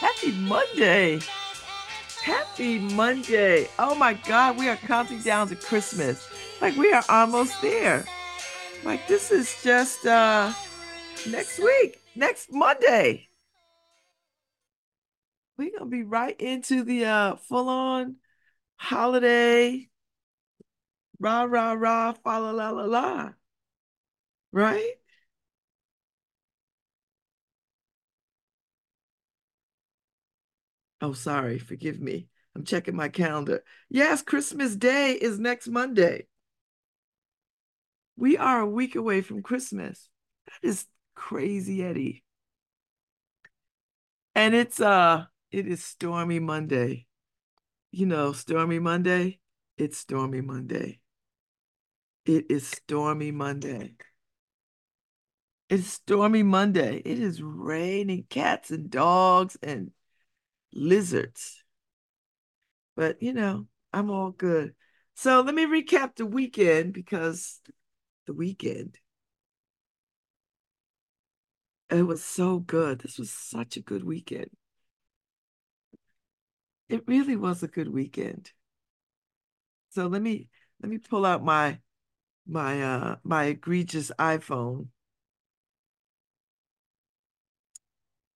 Happy Monday. Happy Monday. Oh my God, we are counting down to Christmas. Like, we are almost there. Like, this is just next week, next Monday. We're going to be right into the full-on holiday, rah, rah, rah, fa, la, la, la, la, right? Oh, sorry, forgive me. I'm checking my calendar. Yes, Christmas Day is next Monday. We are a week away from Christmas. That is crazy, Eddie. And it is Stormy Monday. You know, Stormy Monday, it's Stormy Monday. It is Stormy Monday. It's Stormy Monday. It is raining cats and dogs and lizards. But, you know, I'm all good. So let me recap the weekend, because the weekend, it was so good. This was such a good weekend. It really was a good weekend. So let me pull out my egregious iPhone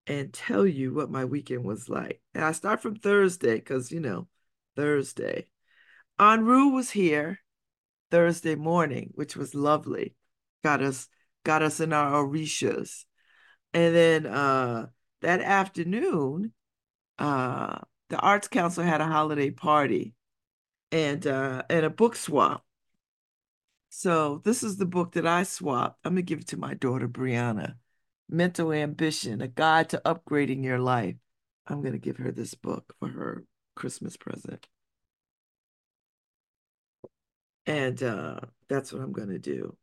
and tell you what my weekend was like. And I start from Thursday, because, you know, Thursday. Anru was here Thursday morning, which was lovely. Got us in our Orishas. And then that afternoon, the Arts Council had a holiday party and a book swap. So this is the book that I swapped. I'm going to give it to my daughter, Brianna. Mental Ambition, A Guide to Upgrading Your Life. I'm going to give her this book for her Christmas present. And that's what I'm going to do.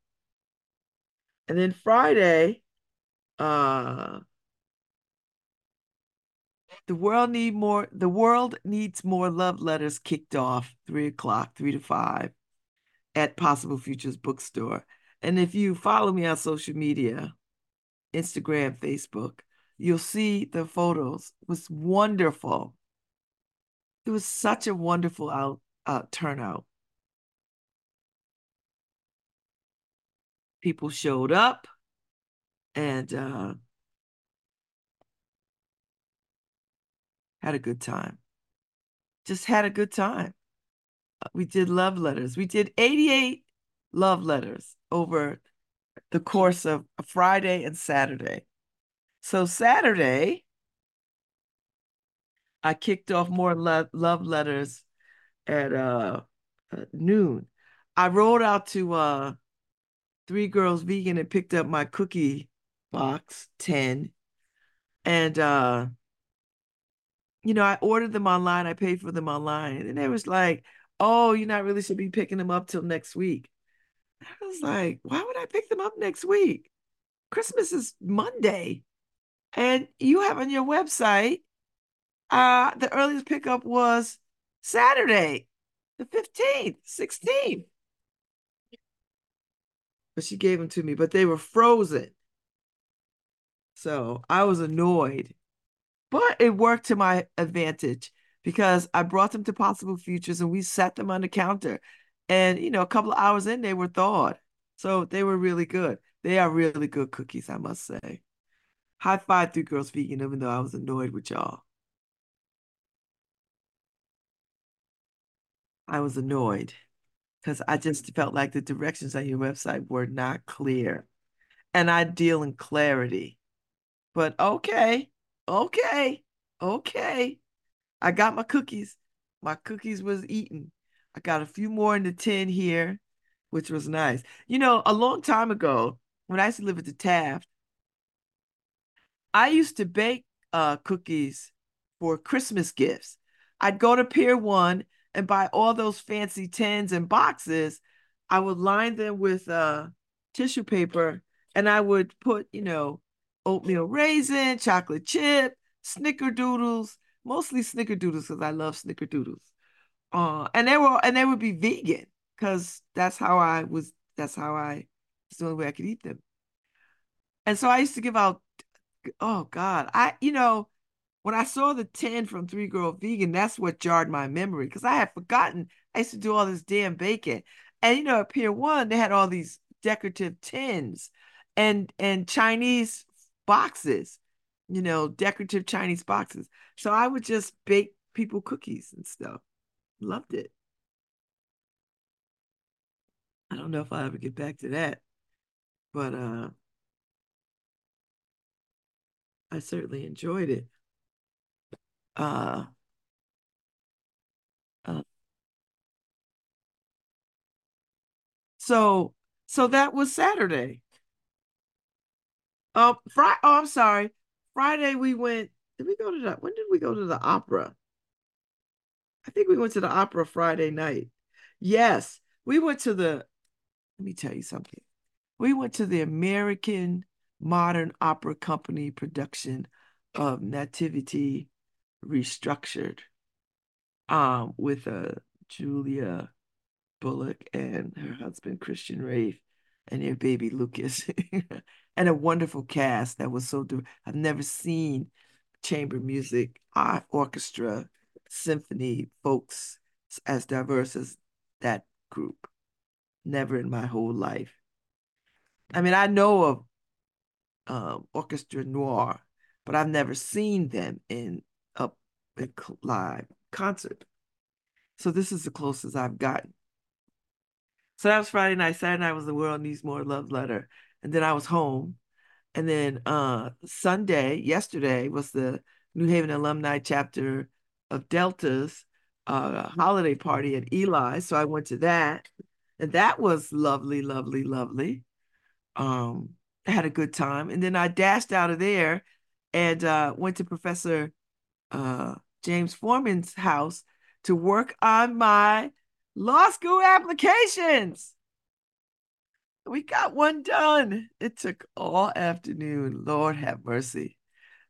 And then Friday, The World Needs More Love Letters kicked off 3 to 5 at Possible Futures Bookstore. And if you follow me on social media, Instagram, Facebook, you'll see the photos. It was wonderful. It was such a wonderful turnout. People showed up, and had a good time. Just had a good time. We did love letters. We did 88 love letters over the course of Friday and Saturday. So Saturday, I kicked off more love letters at noon. I rolled out to Three Girls Vegan and picked up my cookie box 10. And, you know, I ordered them online. I paid for them online. And they was like, oh, you're not really should be picking them up till next week. I was like, why would I pick them up next week? Christmas is Monday. And you have on your website, the earliest pickup was Saturday, the 15th, 16th. But she gave them to me, but they were frozen. So I was annoyed. But it worked to my advantage, because I brought them to Possible Futures and we sat them on the counter. And, you know, a couple of hours in, they were thawed. So they were really good. They are really good cookies, I must say. High five, Three Girls Vegan, even though I was annoyed with y'all. I was annoyed because I just felt like the directions on your website were not clear. And I deal in clarity. But okay. Okay. I got my cookies. My cookies was eaten. I got a few more in the tin here, which was nice. You know, a long time ago, when I used to live at the Taft, I used to bake cookies for Christmas gifts. I'd go to Pier One and buy all those fancy tins and boxes. I would line them with tissue paper, and I would put, you know, oatmeal raisin, chocolate chip, snickerdoodles, mostly snickerdoodles, because I love snickerdoodles. And they would be vegan, because that's the only way I could eat them. And so I used to give out oh God, when I saw the 10 from Three Girls Vegan, that's what jarred my memory, because I had forgotten I used to do all this damn baking. And at Pier One, they had all these decorative tins and Chinese boxes, decorative Chinese boxes. So I would just bake people cookies and stuff. Loved it. I don't know if I'll ever get back to that, but I certainly enjoyed it. So that was Saturday. Friday. Oh, I'm sorry. Friday we went. Did we go to that? When did we go to the opera? I think we went to the opera Friday night. Yes, we went to the. Let me tell you something. We went to the American Modern Opera Company production of Nativity Restructured, with Julia Bullock and her husband Christian Rafe and their baby Lucas, and a wonderful cast that was so. I've never seen chamber music, orchestra, symphony, folks as diverse as that group. Never in my whole life. I mean, I know of orchestra noir, but I've never seen them in live concert. So this is the closest I've gotten. So that was Friday night. Saturday night was The World Needs More Love Letter. And then I was home. And then Sunday, yesterday, was the New Haven Alumni Chapter of Delta's holiday party at Eli. So I went to that. And that was lovely, lovely, lovely. I had a good time. And then I dashed out of there and went to Professor James Foreman's house to work on my law school applications. We got one done. It took all afternoon. Lord have mercy.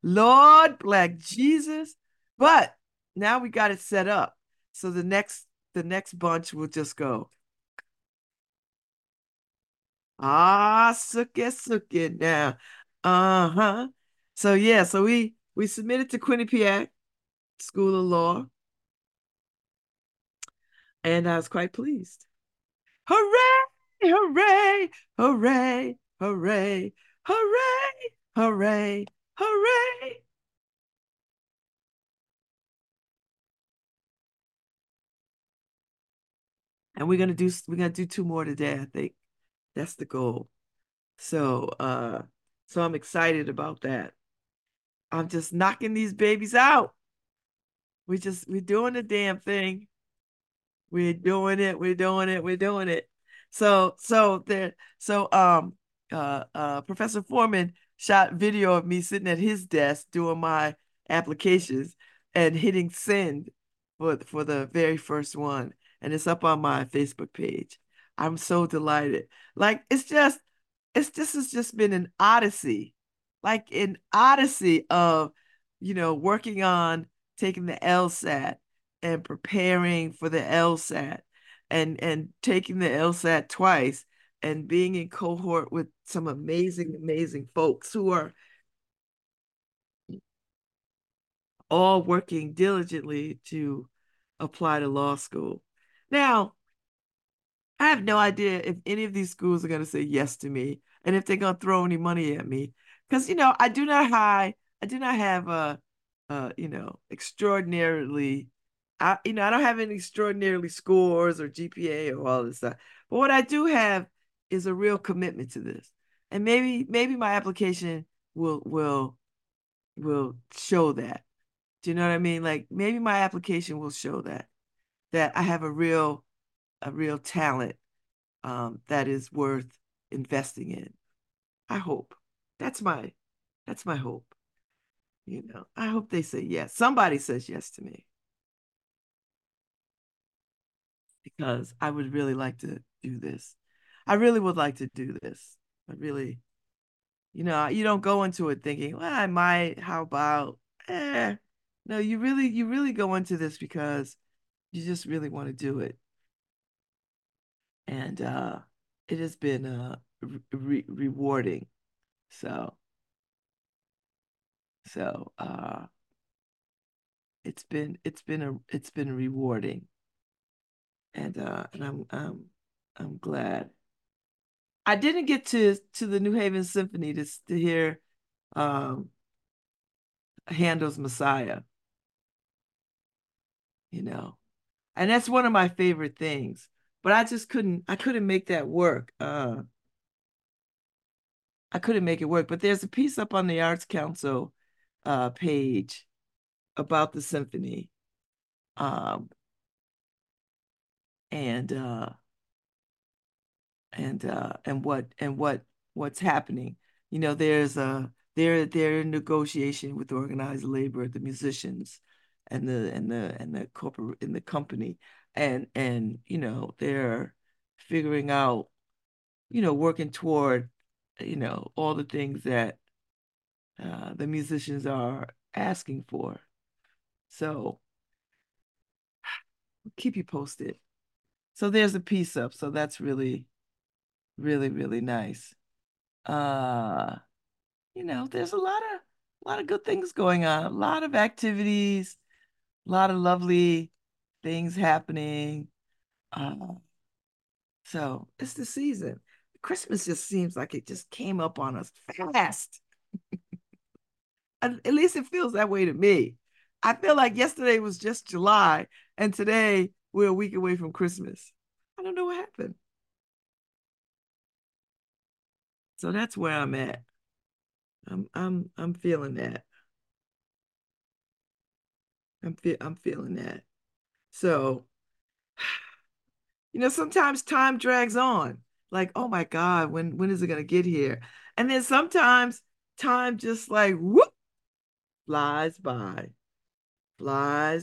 Lord, Black Jesus. But now we got it set up. So the next bunch will just go. Ah, suck it now. Uh-huh. So yeah, so we submitted to Quinnipiac School of Law. And I was quite pleased. Hooray, hooray, hooray, hooray, hooray, hooray, hooray. And we're gonna do two more today, I think. That's the goal. So I'm excited about that. I'm just knocking these babies out. We're doing the damn thing. We're doing it. So Professor Foreman shot video of me sitting at his desk doing my applications and hitting send for the very first one. And it's up on my Facebook page. I'm so delighted. Like, this has just been an odyssey, of, working on taking the LSAT and preparing for the LSAT and taking the LSAT twice and being in cohort with some amazing, amazing folks who are all working diligently to apply to law school. Now, I have no idea if any of these schools are going to say yes to me and if they're going to throw any money at me. Because, I don't have any extraordinarily scores or GPA or all this stuff. But what I do have is a real commitment to this. And maybe my application will show that. Do you know what I mean? Like, maybe my application will show that I have a real talent that is worth investing in. I hope. That's my hope. I hope they say yes. Somebody says yes to me, because I would really like to do this. I really would like to do this. I really, you don't go into it thinking, well, I might, how about, No, you really go into this because you just really want to do it. And it has been rewarding. So So it's been rewarding, and I'm glad. I didn't get to the New Haven Symphony to hear Handel's Messiah, and that's one of my favorite things. But I just couldn't make that work. I couldn't make it work. But there's a piece up on the Arts Council page about the symphony. And what's happening. They're in negotiation with organized labor, the musicians and the corporate in the company. And they're figuring out, working toward, all the things that the musicians are asking for. So we'll keep you posted. So there's a piece up. So that's really, really, really nice. There's a lot of good things going on. A lot of activities. A lot of lovely things happening. So it's the season. Christmas just seems like it just came up on us fast. At least it feels that way to me. I feel like yesterday was just July, and today we're a week away from Christmas. I don't know what happened. So that's where I'm at. I'm feeling that. I'm feeling that. So, sometimes time drags on. Like, oh my God, when is it going to get here? And then sometimes time just like, whoop, flies by. So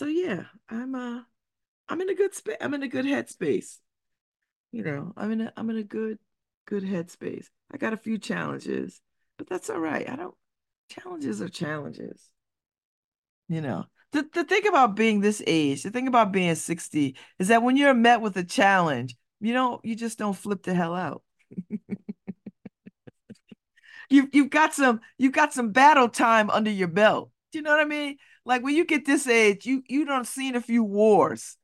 yeah, I'm in a good space. I'm in a good headspace. I'm in a good headspace. I got a few challenges, but that's all right. Challenges are challenges. The thing about being this age, the thing about being 60 is that when you're met with a challenge, you just don't flip the hell out. You've got some battle time under your belt. Do you know what I mean? Like when you get this age, you done seen a few wars.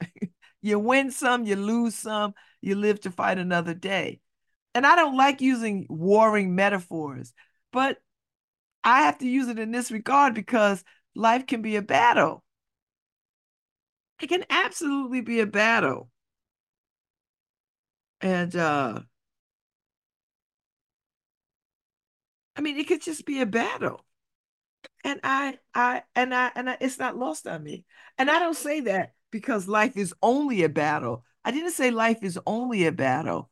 You win some, you lose some, you live to fight another day. And I don't like using warring metaphors, but I have to use it in this regard because life can be a battle. It can absolutely be a battle. And it could just be a battle. And I it's not lost on me. And I don't say that because life is only a battle. I didn't say life is only a battle.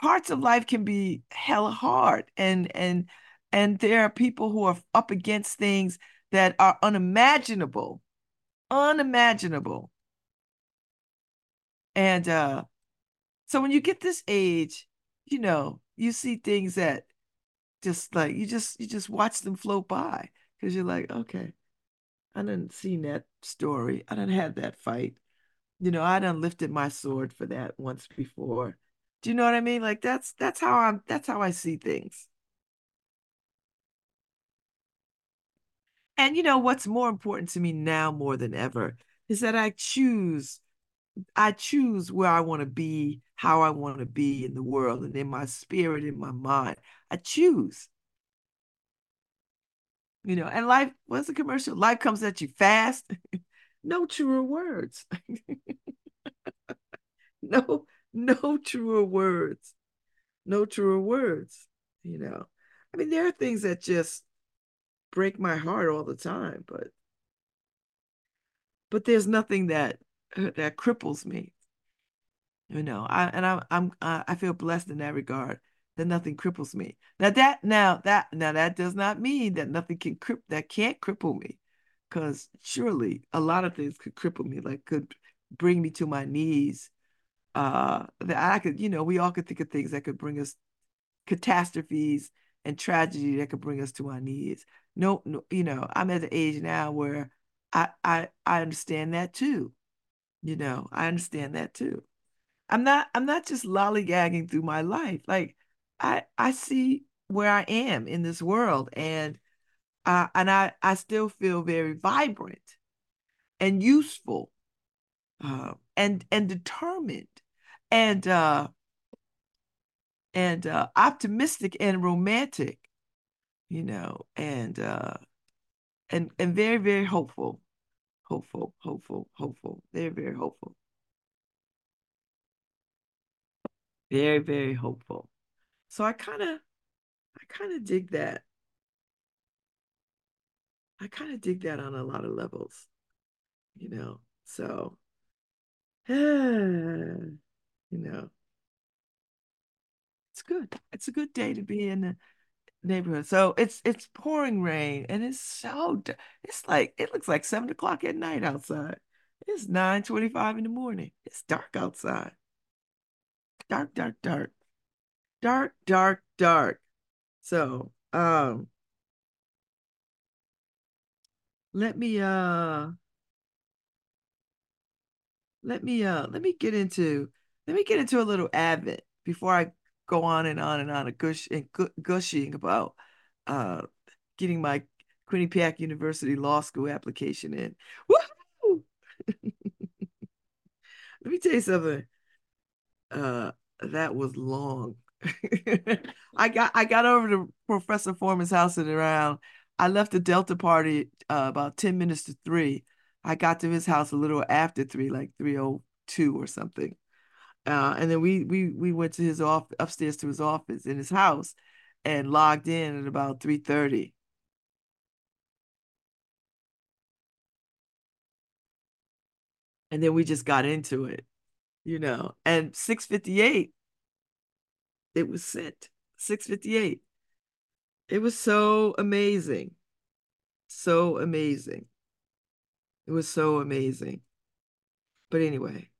Parts of life can be hella hard, and there are people who are up against things that are unimaginable. And so when you get this age, you see things that just like, you just watch them float by because you're like, okay, I done seen that story. I done had that fight. I done lifted my sword for that once before. Do you know what I mean? Like that's how I see things. And what's more important to me now more than ever is that I choose where I want to be, how I want to be in the world and in my spirit, in my mind. I choose. And life, what's the commercial? Life comes at you fast. No truer words. No truer words. There are things that just break my heart all the time, but there's nothing that cripples me. I feel blessed in that regard that nothing cripples me. Now that does not mean that nothing can't cripple me, because surely a lot of things could cripple me, like could bring me to my knees. That I could, we all could think of things that could bring us catastrophes and tragedy that could bring us to our knees. No, I'm at the age now where I understand that too. I'm not just lollygagging through my life. Like I see where I am in this world, and I still feel very vibrant and useful, and determined, and optimistic and romantic, you know, and very, very hopeful, very, very hopeful. Very, very hopeful. So I kind of dig that. I kind of dig that on a lot of levels, you know, so, you know, it's good. It's a good day to be in the neighborhood. So it's pouring rain, and it's like, it looks like 7 o'clock at night outside. It's 9:25 in the morning. It's dark outside. Dark, dark, dark, dark, dark, dark. So, let me get into a little Advent before I go on and on gushing about getting my Quinnipiac University Law School application in. Woo-hoo! Let me tell you something. That was long. I got over to Professor Foreman's house at around. I left the Delta party about 10 minutes to 3. I got to his house a little after 3, like 3:02 or something. And then we went to his upstairs to his office in his house and logged in at about 3:30. And then we just got into it, you know, and 6:58, it was sent, 6:58. It was so amazing. So amazing. It was so amazing. But anyway,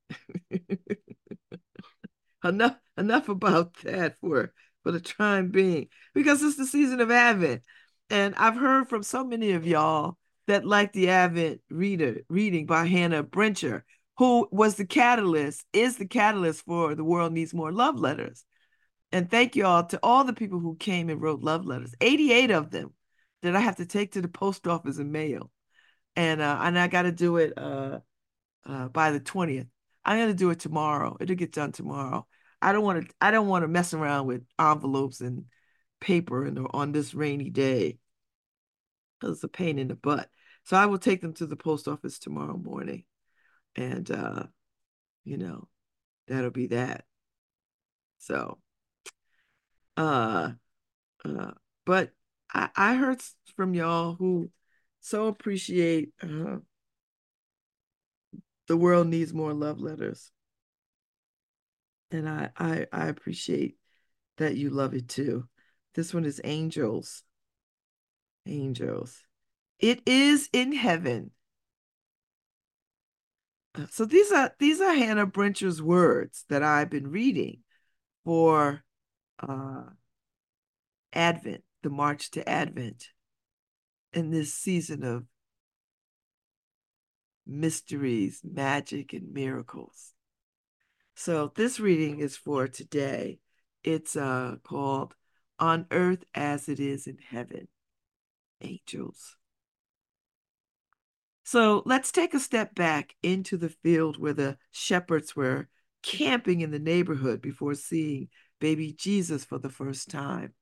enough about that for the time being, because it's the season of Advent. And I've heard from so many of y'all that like the Advent reading by Hannah Brencher, who is the catalyst for The World Needs More Love Letters. And thank you all to all the people who came and wrote love letters, 88 of them that I have to take to the post office and mail. And I got to do it by the 20th. I'm going to do it tomorrow. It'll get done tomorrow. I don't want to mess around with envelopes and paper and on this rainy day, because it's a pain in the butt. So I will take them to the post office tomorrow morning. And, you know, that'll be that. So. But I heard from y'all who so appreciate The World Needs More Love Letters. And I appreciate that you love it too. This one is Angels. Angels. It is in heaven. So these are Hannah Brencher's words that I've been reading for Advent, the March to Advent, in this season of mysteries, magic, and miracles. So this reading is for today. It's called On Earth as It Is in Heaven, Angels. So let's take a step back into the field where the shepherds were camping in the neighborhood before seeing baby Jesus for the first time.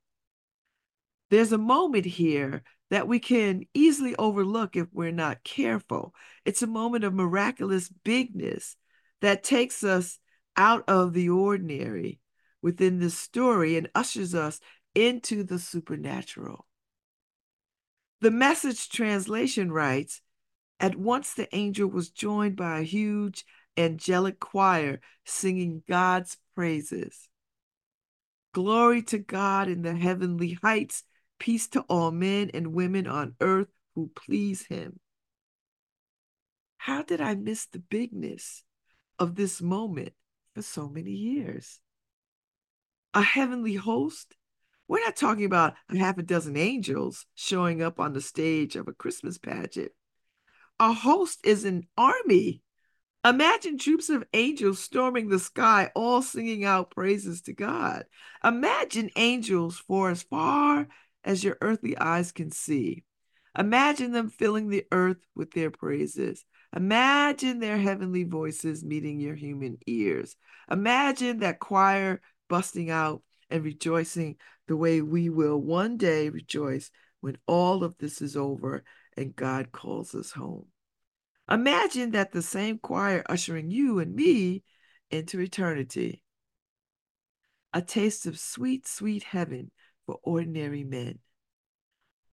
There's a moment here that we can easily overlook if we're not careful. It's a moment of miraculous bigness that takes us out of the ordinary within this story and ushers us into the supernatural. The Message translation writes, "At once the angel was joined by a huge angelic choir singing God's praises. Glory to God in the heavenly heights, peace to all men and women on earth who please him." How did I miss the bigness of this moment for so many years? A heavenly host? We're not talking about a half a dozen angels showing up on the stage of a Christmas pageant. A host is an army Imagine troops of angels storming the sky, all singing out praises to God. Imagine angels for as far as your earthly eyes can see. Imagine them filling the earth with their praises. Imagine their heavenly voices meeting your human ears. Imagine that choir busting out and rejoicing the way we will one day rejoice when all of this is over and God calls us home. Imagine that the same choir ushering you and me into eternity. A taste of sweet, sweet heaven for ordinary men.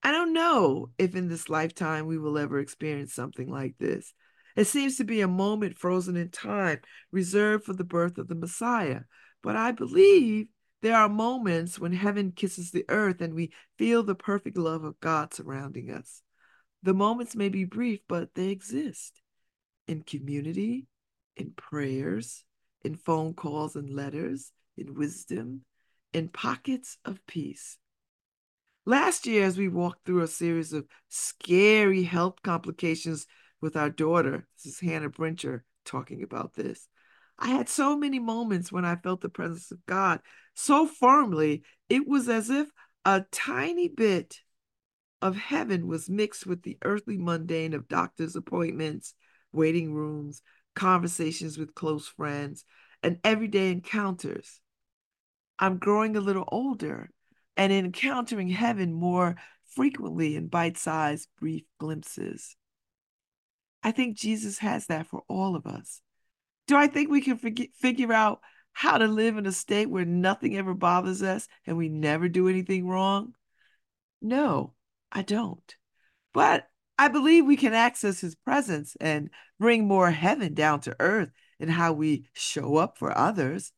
I don't know if in this lifetime we will ever experience something like this. It seems to be a moment frozen in time, reserved for the birth of the Messiah. But I believe there are moments when heaven kisses the earth and we feel the perfect love of God surrounding us. The moments may be brief, but they exist. In community, in prayers, in phone calls and letters, in wisdom, in pockets of peace. Last year, as we walked through a series of scary health complications with our daughter, this is Hannah Brencher talking about this, I had so many moments when I felt the presence of God so firmly, it was as if a tiny bit of heaven was mixed with the earthly mundane of doctor's appointments, waiting rooms, conversations with close friends, and everyday encounters. I'm growing a little older and encountering heaven more frequently in bite-sized, brief glimpses. I think Jesus has that for all of us. Do I think we can figure out how to live in a state where nothing ever bothers us and we never do anything wrong? No, I don't. But I believe we can access his presence and bring more heaven down to earth in how we show up for others.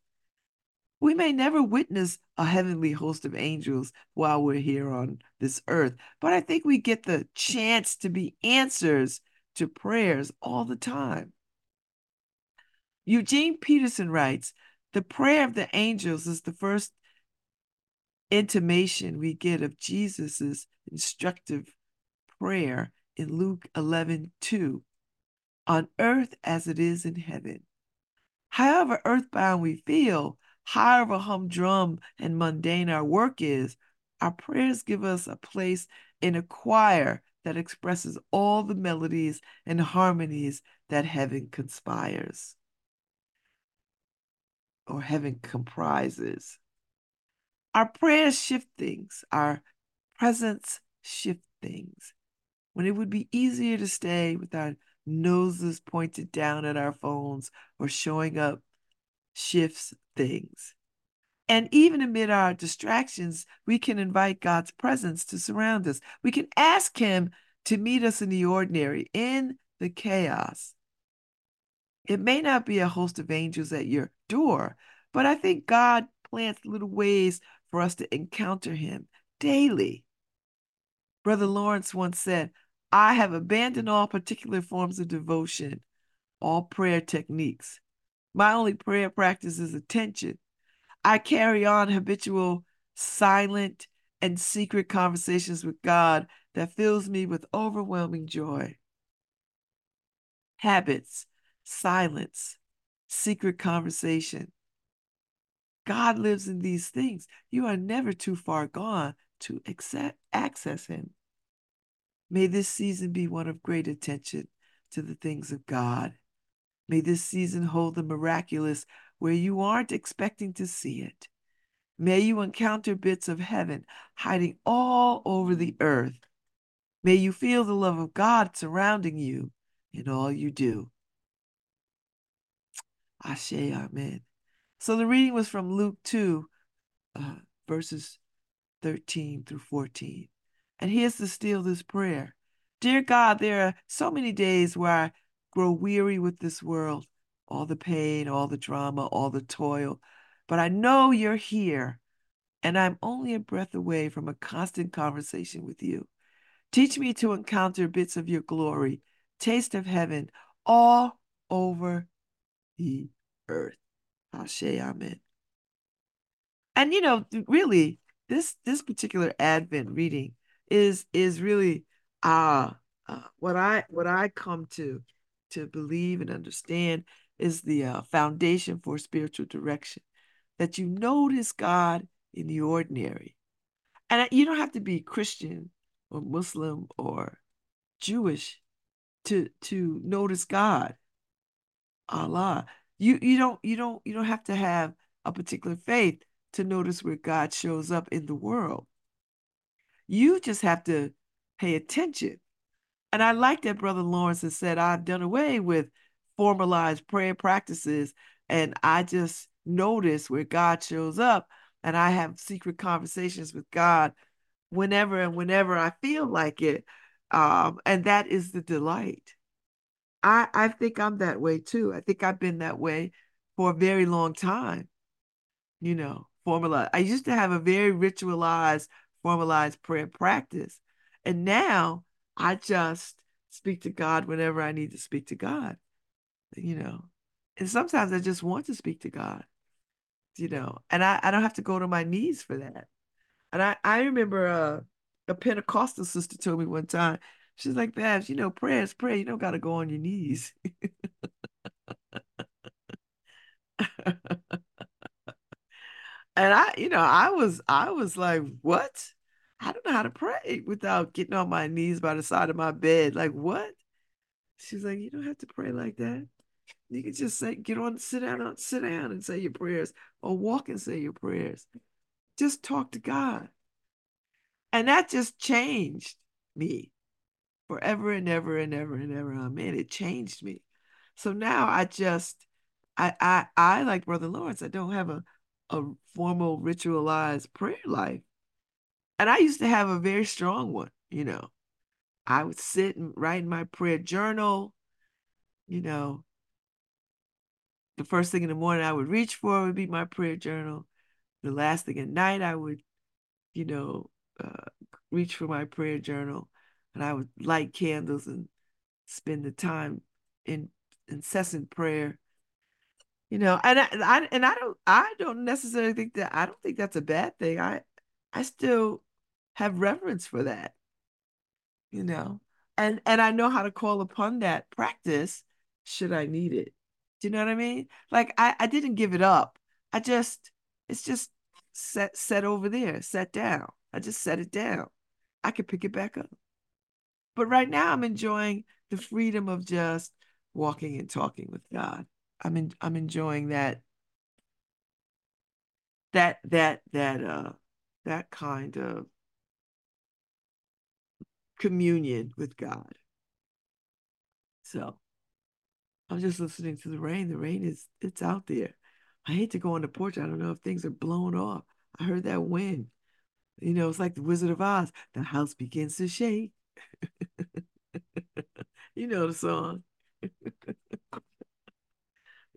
We may never witness a heavenly host of angels while we're here on this earth, but I think we get the chance to be answers to prayers all the time. Eugene Peterson writes, "The prayer of the angels is the first intimation we get of Jesus's instructive prayer in Luke 11:2, on earth as it is in heaven. However earthbound we feel, however humdrum and mundane our work is, our prayers give us a place in a choir that expresses all the melodies and harmonies that heaven conspires." Or heaven comprises. Our prayers shift things. Our presence shift things. When it would be easier to stay with our noses pointed down at our phones or showing up, shifts things. And even amid our distractions, we can invite God's presence to surround us. We can ask him to meet us in the ordinary, in the chaos. It may not be a host of angels at your door, but I think God plants little ways for us to encounter him daily. Brother Lawrence once said, "I have abandoned all particular forms of devotion, all prayer techniques. My only prayer practice is attention. I carry on habitual, silent, and secret conversations with God that fills me with overwhelming joy." Habits. Silence, secret conversation. God lives in these things. You are never too far gone to access him. May this season be one of great attention to the things of God. May this season hold the miraculous where you aren't expecting to see it. May you encounter bits of heaven hiding all over the earth. May you feel the love of God surrounding you in all you do. Ashe, amen. So the reading was from Luke 2, verses 13 through 14. And here's the Steal This Prayer. Dear God, there are so many days where I grow weary with this world, all the pain, all the drama, all the toil. But I know you're here, and I'm only a breath away from a constant conversation with you. Teach me to encounter bits of your glory, taste of heaven, all over the earth. Ashe, amen. And you know, really, this particular Advent reading is really what I come to to believe and understand is the foundation for spiritual direction, that you notice God in the ordinary. And you don't have to be Christian or Muslim or Jewish to notice God, Allah. You don't have to have a particular faith to notice where God shows up in the world. You just have to pay attention. And I like that Brother Lawrence has said, I've done away with formalized prayer practices, and I just notice where God shows up, and I have secret conversations with God whenever I feel like it. And that is the delight. I think I'm that way too. I think I've been that way for a very long time. You know, formalized. I used to have a very ritualized, formalized prayer practice. And now I just speak to God whenever I need to speak to God, you know. And sometimes I just want to speak to God, you know, and I don't have to go to my knees for that. And I remember a Pentecostal sister told me one time, she's like, Babs, you know, prayer is prayer. You don't got to go on your knees. And I was like, what? I don't know how to pray without getting on my knees by the side of my bed. Like, what? She's like, you don't have to pray like that. You can just say, sit down and say your prayers, or walk and say your prayers. Just talk to God. And that just changed me forever and ever and ever and ever. Oh, man, it changed me. So now I like Brother Lawrence, I don't have a formal ritualized prayer life. And I used to have a very strong one, you know. I would sit and write in my prayer journal, you know. The first thing in the morning I would reach for would be my prayer journal. The last thing at night I would, you know, reach for my prayer journal. And I would light candles and spend the time in incessant prayer. You know, and I don't necessarily think that, I don't think that's a bad thing. I still have reverence for that, you know, and I know how to call upon that practice should I need it. Do you know what I mean? Like I didn't give it up. I just, it's just set over there, set down. I just set it down. I could pick it back up. But right now I'm enjoying the freedom of just walking and talking with God. I'm enjoying that kind of communion with God. So I'm just listening to the rain. The rain is, it's out there. I hate to go on the porch. I don't know if things are blown off. I heard that wind. You know, it's like the Wizard of Oz. The house begins to shake. You know the song.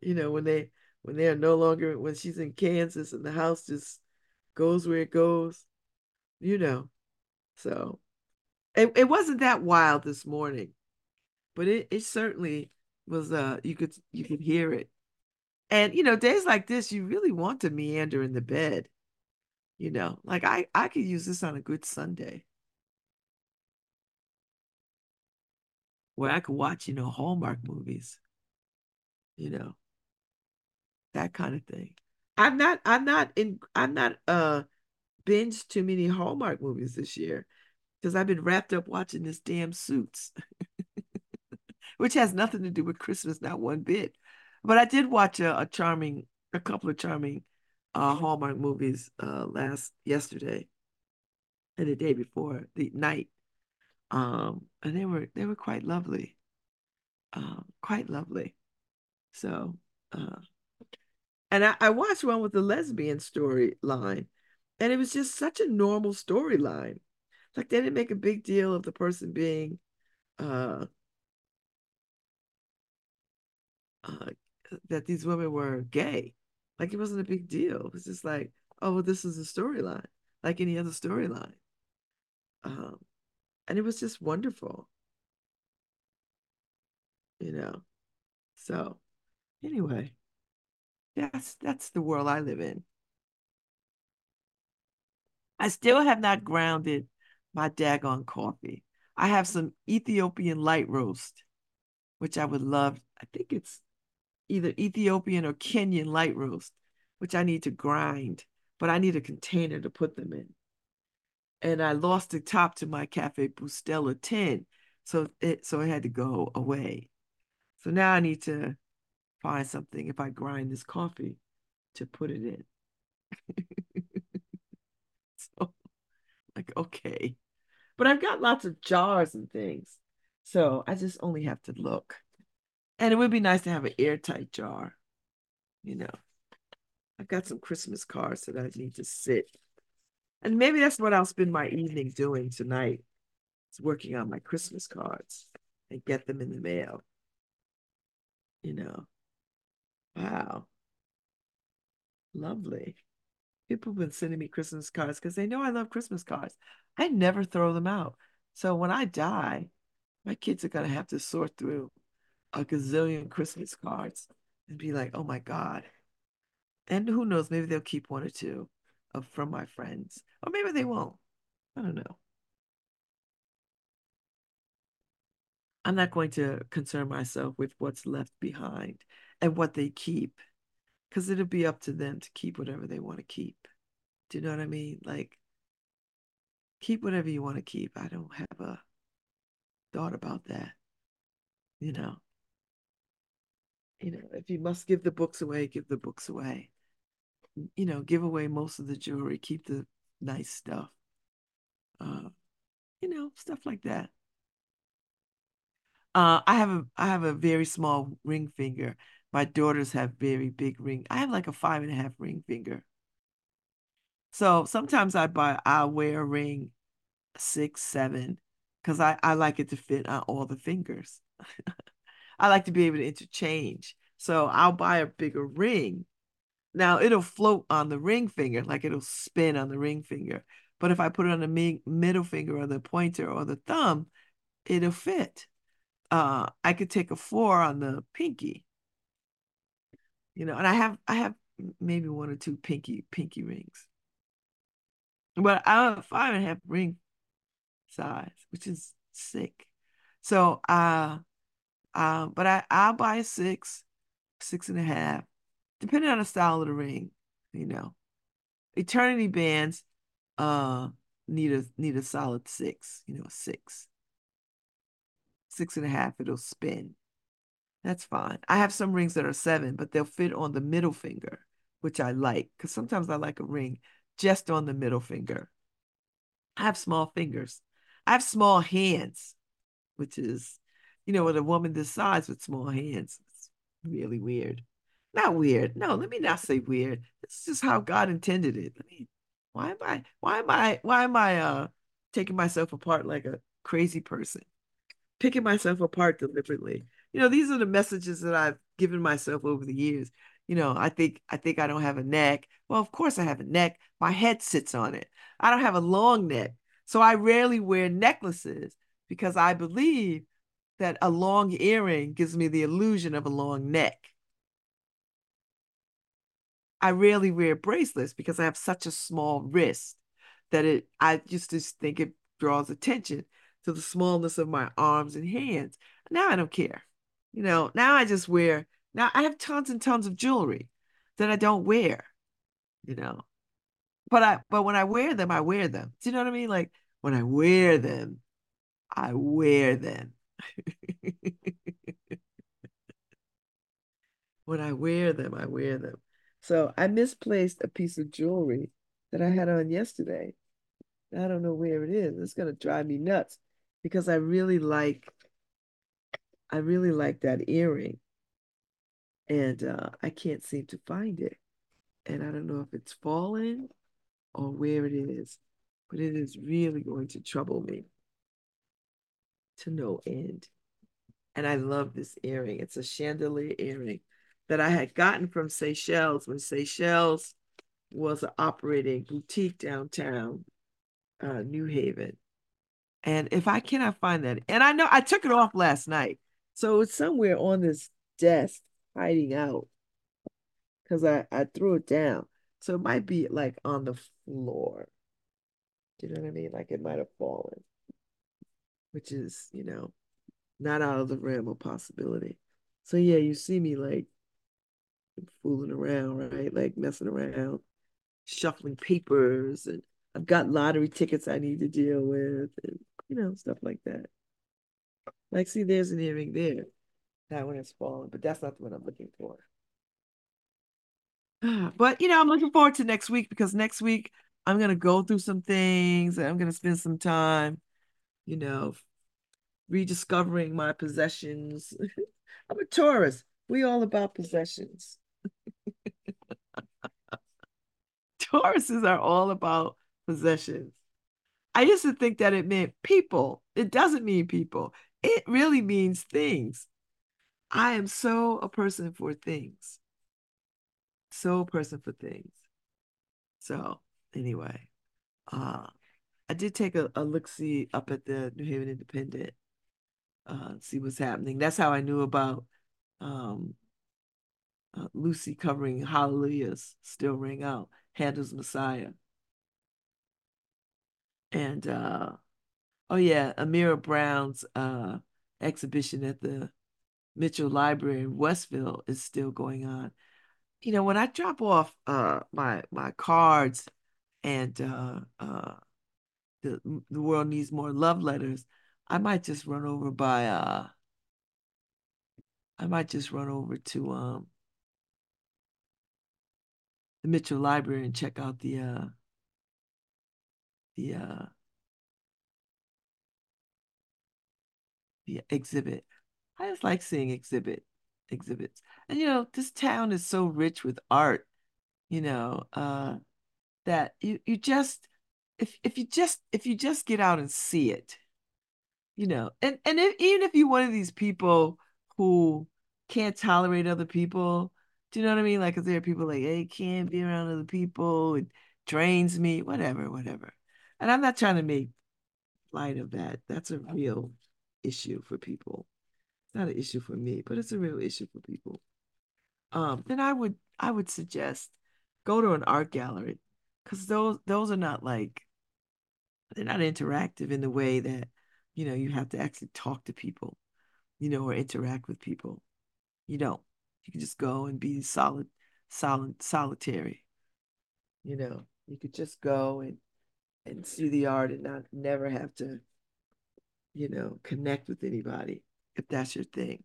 You know, when they are no longer, when she's in Kansas and the house just goes where it goes, you know. So it wasn't that wild this morning, but it certainly was. You could hear it. And you know, days like this, you really want to meander in the bed, you know, like I could use this on a good Sunday where I could watch, you know, Hallmark movies, you know, that kind of thing. I'm not binged too many Hallmark movies this year because I've been wrapped up watching this damn Suits, which has nothing to do with Christmas, not one bit. But I did watch a couple of charming Hallmark movies yesterday and the day before the night, and they were quite lovely. So. And I watched one with the lesbian storyline, and it was just such a normal storyline. Like, they didn't make a big deal of the person being that these women were gay. Like, it wasn't a big deal. It was just like, oh, well, this is a storyline, like any other storyline. And it was just wonderful, you know. So anyway. That's the world I live in. I still have not grounded my daggone coffee. I have some Ethiopian light roast which I would love. I think it's either Ethiopian or Kenyan light roast, which I need to grind, but I need a container to put them in. And I lost the top to my Cafe Bustelo tin, so it had to go away. So now I need to find something, if I grind this coffee, to put it in. So, like, okay. But I've got lots of jars and things, so I just only have to look. And it would be nice to have an airtight jar, you know. I've got some Christmas cards that I need to sit. And maybe that's what I'll spend my evening doing tonight. It's working on my Christmas cards and get them in the mail. You know, wow. Lovely. People have been sending me Christmas cards because they know I love Christmas cards. I never throw them out. So when I die, my kids are going to have to sort through a gazillion Christmas cards and be like, oh my God. And who knows, maybe they'll keep one or two from my friends. Or maybe they won't. I don't know. I'm not going to concern myself with what's left behind and what they keep, because it'll be up to them to keep whatever they want to keep. Do you know what I mean? Like, keep whatever you want to keep. I don't have a thought about that, you know. You know, if you must give the books away, give the books away. You know, give away most of the jewelry, keep the nice stuff. You know, stuff like that. I have a very small ring finger. My daughters have very big ring. I have like a 5.5 ring finger. So sometimes I wear a ring 6, 7, because I like it to fit on all the fingers. I like to be able to interchange. So I'll buy a bigger ring. Now it'll float on the ring finger, like it'll spin on the ring finger. But if I put it on the middle finger or the pointer or the thumb, it'll fit. I could take a 4 on the pinky. You know, and I have maybe 1 or 2 pinky rings. But I have a 5.5 ring size, which is sick. So but I'll buy a 6, 6.5, depending on the style of the ring, you know. Eternity bands need a solid 6, you know, 6.5, it'll spin. That's fine. I have some rings that are 7, but they'll fit on the middle finger, which I like, because sometimes I like a ring just on the middle finger. I have small fingers. I have small hands, which is, you know, with a woman this size with small hands, it's really weird. Not weird. No, let me not say weird. This is just how God intended it. I mean, why am I taking myself apart like a crazy person? Picking myself apart deliberately. You know, these are the messages that I've given myself over the years. You know, I think I don't have a neck. Well, of course I have a neck. My head sits on it. I don't have a long neck. So I rarely wear necklaces because I believe that a long earring gives me the illusion of a long neck. I rarely wear bracelets because I have such a small wrist that I just think it draws attention to the smallness of my arms and hands. Now I don't care. You know, now I have tons and tons of jewelry that I don't wear, you know, but when I wear them, do you know what I mean? Like when I wear them, when I wear them, I wear them. So I misplaced a piece of jewelry that I had on yesterday. I don't know where it is. It's going to drive me nuts because I really like that earring and I can't seem to find it. And I don't know if it's fallen or where it is, but it is really going to trouble me to no end. And I love this earring. It's a chandelier earring that I had gotten from Seychelles when Seychelles was an operating boutique downtown. New Haven. And if I cannot find that, and I know I took it off last night, so it's somewhere on this desk hiding out because I threw it down. So it might be like on the floor. Do you know what I mean? Like it might have fallen, which is, you know, not out of the realm of possibility. So yeah, you see me like fooling around, right? Like messing around, shuffling papers, and I've got lottery tickets I need to deal with, and you know, stuff like that. Like, see, there's an earring there. That one has fallen, but that's not the one I'm looking for. But, you know, I'm looking forward to next week, because next week I'm going to go through some things, and I'm going to spend some time, you know, rediscovering my possessions. I'm a Taurus. We all about possessions. Tauruses are all about possessions. I used to think that it meant people. It doesn't mean people. It really means things. I am so a person for things. So a person for things. So anyway, I did take a look-see up at the New Haven Independent, see what's happening. That's how I knew about Lucy covering Hallelujahs Still Ring Out, Handel's Messiah. And, oh yeah, Amira Brown's exhibition at the Mitchell Library in Westville is still going on. You know, when I drop off my cards and the World Needs More Love Letters, I might just run over to the Mitchell Library and check out the exhibit. I just like seeing exhibits. And, you know, this town is so rich with art, you know, that you just, if you just get out and see it, you know, and if, even if you're one of these people who can't tolerate other people, do you know what I mean? Like, 'cause there are people like, hey, can't be around other people, it drains me, whatever. And I'm not trying to make light of that. That's a real issue for people. It's not an issue for me, but it's a real issue for people. Then I would suggest go to an art gallery, because those are not like, they're not interactive in the way that, you know, you have to actually talk to people, you know, or interact with people. You don't. You can just go and be solitary. You know, you could just go and see the art and never have to, you know, connect with anybody, if that's your thing.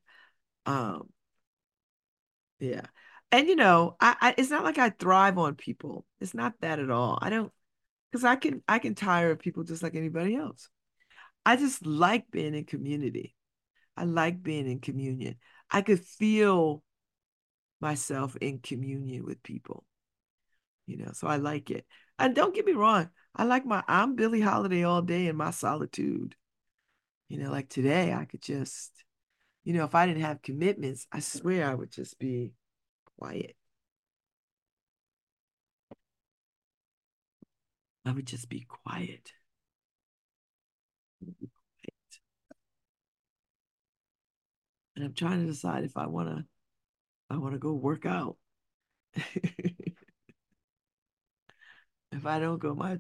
Yeah. And, you know, I it's not like I thrive on people. It's not that at all. I don't, because I can tire of people just like anybody else. I just like being in community. I like being in communion. I could feel myself in communion with people, you know, so I like it. And don't get me wrong, I'm Billie Holiday all day in my solitude. You know, like today, I could just, you know, if I didn't have commitments, I swear I would just be quiet. I would just be quiet. And I'm trying to decide if I want to go work out. If I don't go, my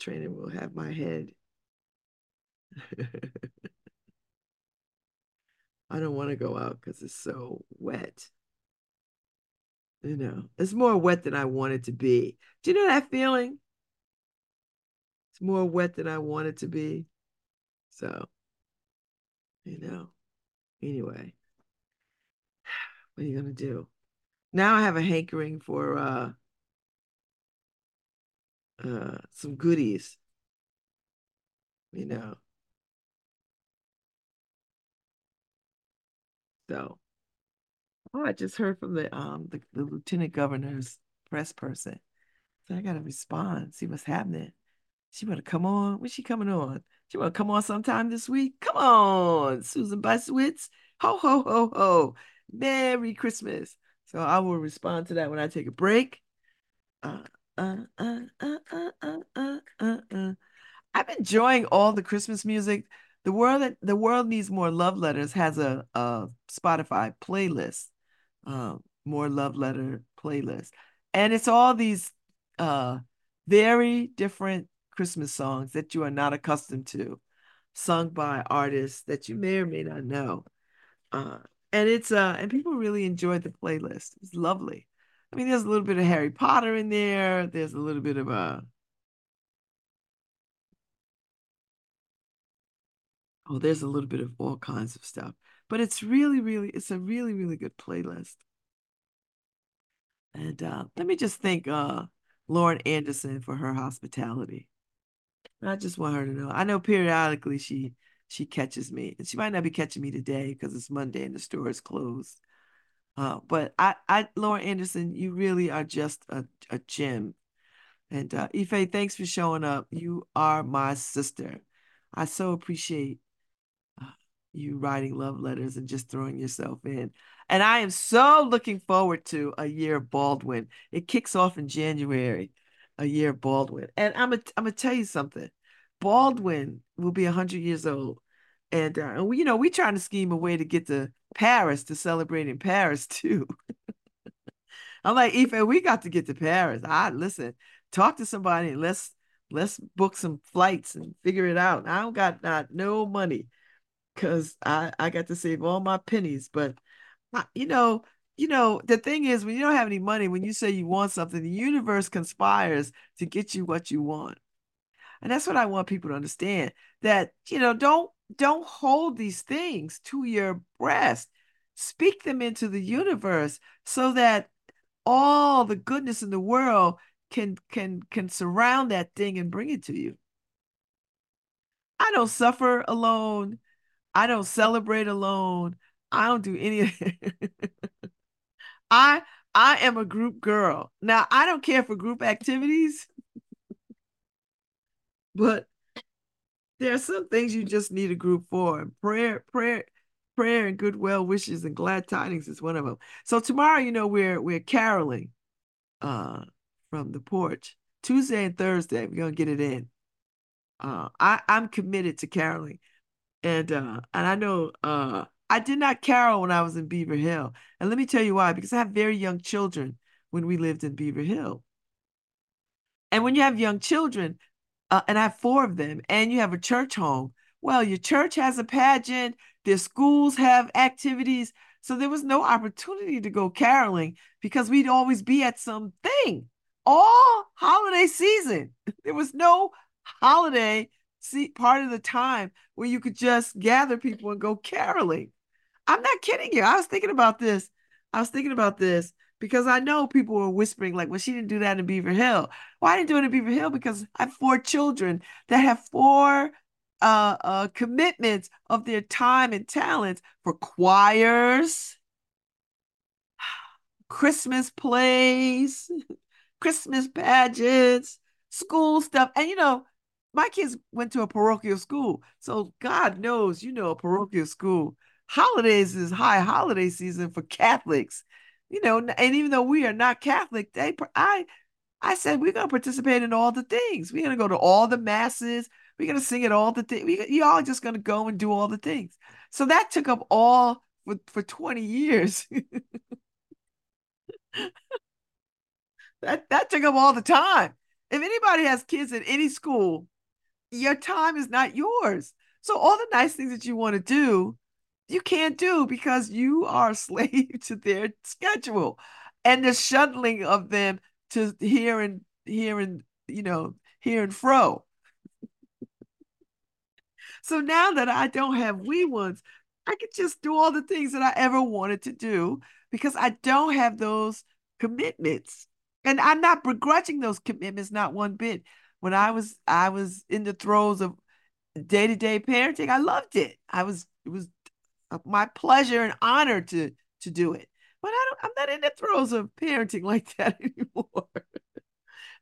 trainer will have my head. I don't want to go out because it's so wet. You know, it's more wet than I want it to be. Do you know that feeling? It's more wet than I want it to be. So, you know, anyway, what are you going to do? Now I have a hankering for some goodies, you know. So, I just heard from the lieutenant governor's press person. So I got to respond, see what's happening. She want to come on. When's she coming on? She want to come on sometime this week? Come on, Susan Bicewicz. Ho, ho, ho, ho. Merry Christmas. So I will respond to that when I take a break. I'm enjoying all the Christmas music. The world Needs More Love Letters has a Spotify playlist, More Love Letter playlist. And it's all these very different Christmas songs that you are not accustomed to. sung by artists that you may or may not know. And it's and people really enjoyed the playlist. It's lovely. I mean, there's a little bit of Harry Potter in there. There's a little bit of there's a little bit of all kinds of stuff. But it's really good playlist. And let me just thank Lauren Anderson for her hospitality. I just want her to know. I know periodically she catches me, and she might not be catching me today because it's Monday and the store is closed. But Lauren Anderson, you really are just a gem. And Ife, thanks for showing up. You are my sister. I so appreciate you writing love letters and just throwing yourself in. And I am so looking forward to A Year of Baldwin. It kicks off in January, A Year of Baldwin. And I'm going to tell you something. Baldwin will be 100 years old. And, we're trying to scheme a way to get to Paris to celebrate in Paris, too. I'm like, Ife, we got to get to Paris. Listen, talk to somebody and let's book some flights and figure it out. I don't got no money because I got to save all my pennies. But, the thing is, when you don't have any money, when you say you want something, the universe conspires to get you what you want. And that's what I want people to understand, that, don't hold these things to your breast. Speak them into the universe so that all the goodness in the world can surround that thing and bring it to you. I don't suffer alone. I don't celebrate alone. I don't do any of it. I am a group girl. Now, I don't care for group activities, but there are some things you just need a group for, and prayer and good well wishes and glad tidings is one of them. So tomorrow, we're caroling from the porch. Tuesday and Thursday, we're going to get it in. I'm committed to caroling. And I know I did not carol when I was in Beaver Hill. And let me tell you why, because I have very young children when we lived in Beaver Hill. And when you have young children, and I have four of them, and you have a church home. Well, your church has a pageant. Their schools have activities. So there was no opportunity to go caroling because we'd always be at something all holiday season. There was no holiday part of the time where you could just gather people and go caroling. I'm not kidding you. I was thinking about this. Because I know people were whispering, like, well, she didn't do that in Beaver Hill. Well, I didn't do it in Beaver Hill because I have four children that have four commitments of their time and talents for choirs, Christmas plays, Christmas pageants, school stuff. And, my kids went to a parochial school. So God knows, a parochial school. Holidays is high holiday season for Catholics. And even though we are not Catholic, I said, we're going to participate in all the things. We're going to go to all the masses. We're going to sing at all the things. Y'all are just going to go and do all the things. So that took up all for 20 years. That took up all the time. If anybody has kids at any school, your time is not yours. So all the nice things that you want to do, you can't do because you are a slave to their schedule and the shuttling of them to here and fro. So now that I don't have wee ones, I could just do all the things that I ever wanted to do because I don't have those commitments. And I'm not begrudging those commitments, not one bit. When I was in the throes of day-to-day parenting, I loved it. It was my pleasure and honor to do it. But I'm not in the throes of parenting like that anymore.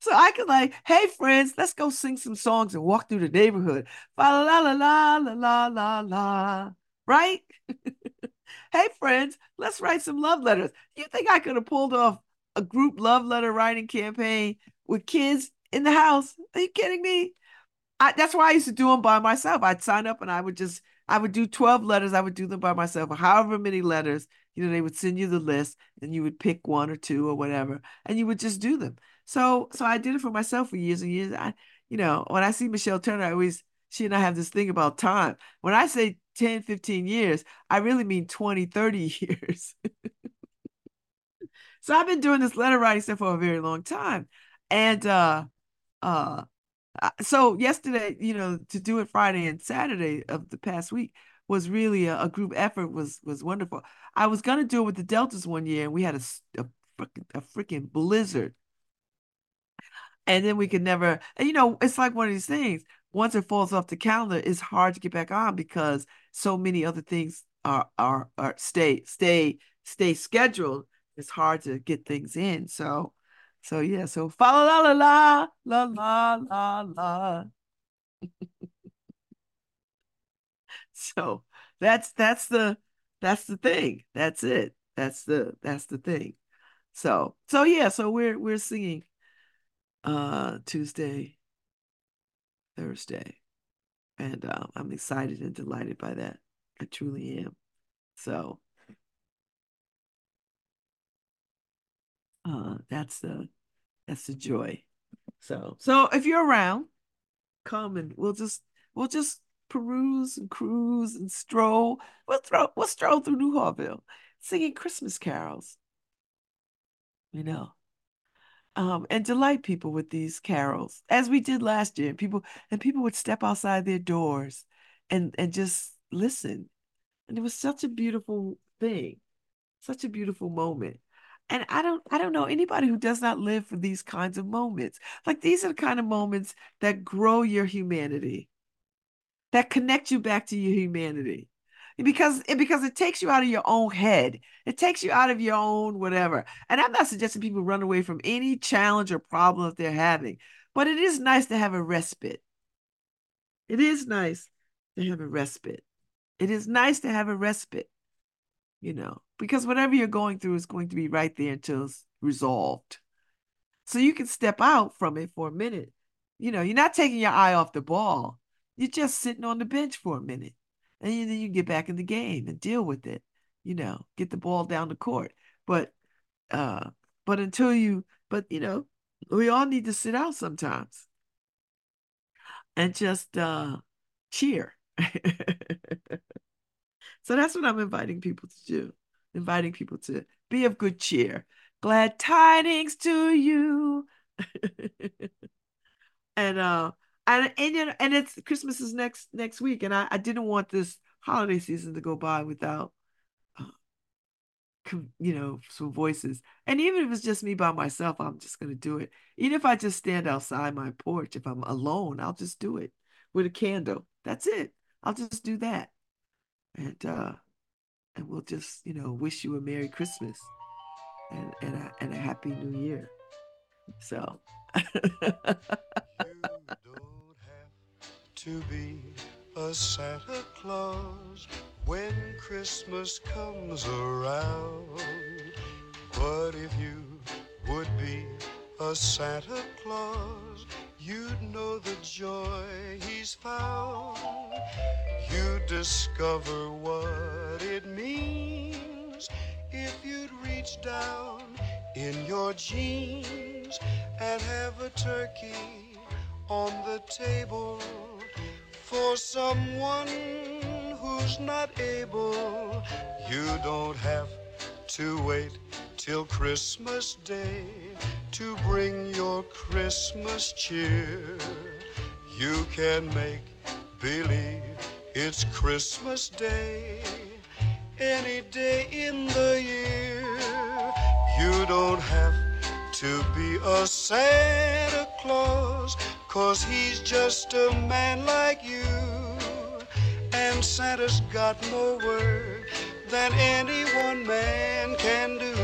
So I could hey, friends, let's go sing some songs and walk through the neighborhood. Fa la la la la la la la. Right? Hey, friends, let's write some love letters. You think I could have pulled off a group love letter writing campaign with kids in the house? Are you kidding me? That's why I used to do them by myself. I'd sign up and I would do 12 letters. I would do them by myself, or however many letters. They would send you the list and you would pick one or two or whatever, and you would just do them. So I did it for myself for years and years. When I see Michelle Turner, I always she and I have this thing about time. When I say 10, 15 years, I really mean 20, 30 years. So I've been doing this letter writing stuff for a very long time. And so yesterday, you know, to do it Friday and Saturday of the past week was really a group effort, was wonderful. I was going to do it with the Deltas one year, and we had a freaking blizzard. And then we could never, and you know, it's like one of these things. Once it falls off the calendar, it's hard to get back on because so many other things are stay scheduled. It's hard to get things in. So yeah. So fa la la la la la la la. So that's the thing. That's it. That's the thing. So yeah. So we're singing Tuesday, Thursday, and I'm excited and delighted by that. I truly am. So that's the joy. So if you're around, come and we'll just peruse and cruise and stroll. We'll stroll through New Haven singing Christmas carols, you know. And delight people with these carols, as we did last year. People would step outside their doors and just listen. And it was such a beautiful thing, such a beautiful moment. And I don't know anybody who does not live for these kinds of moments. Like, these are the kind of moments that grow your humanity, that connect you back to your humanity. Because it takes you out of your own head. It takes you out of your own whatever. And I'm not suggesting people run away from any challenge or problem that they're having. But it is nice to have a respite. It is nice to have a respite. It is nice to have a respite, you know. Because whatever you're going through is going to be right there until it's resolved. So you can step out from it for a minute. You know, you're not taking your eye off the ball. You're just sitting on the bench for a minute. And then you get back in the game and deal with it, you know, get the ball down the court. But you know, we all need to sit out sometimes and just cheer. So that's what I'm inviting people to do, inviting people to be of good cheer. Glad tidings to you. And it's Christmas is next week, and I didn't want this holiday season to go by without, you know, some voices. And even if it's just me by myself, I'm just going to do it. Even if I just stand outside my porch, if I'm alone, I'll just do it with a candle. That's it. I'll just do that, and we'll just, you know, wish you a Merry Christmas and a Happy New Year. So. To be a Santa Claus when Christmas comes around. But if you would be a Santa Claus, you'd know the joy he's found. You'd discover what it means if you'd reach down in your jeans and have a turkey on the table for someone who's not able. You don't have to wait till Christmas Day to bring your Christmas cheer. You can make believe it's Christmas Day any day in the year. You don't have to be a Santa Claus, 'cause he's just a man like you. And Santa's got more work than any one man can do.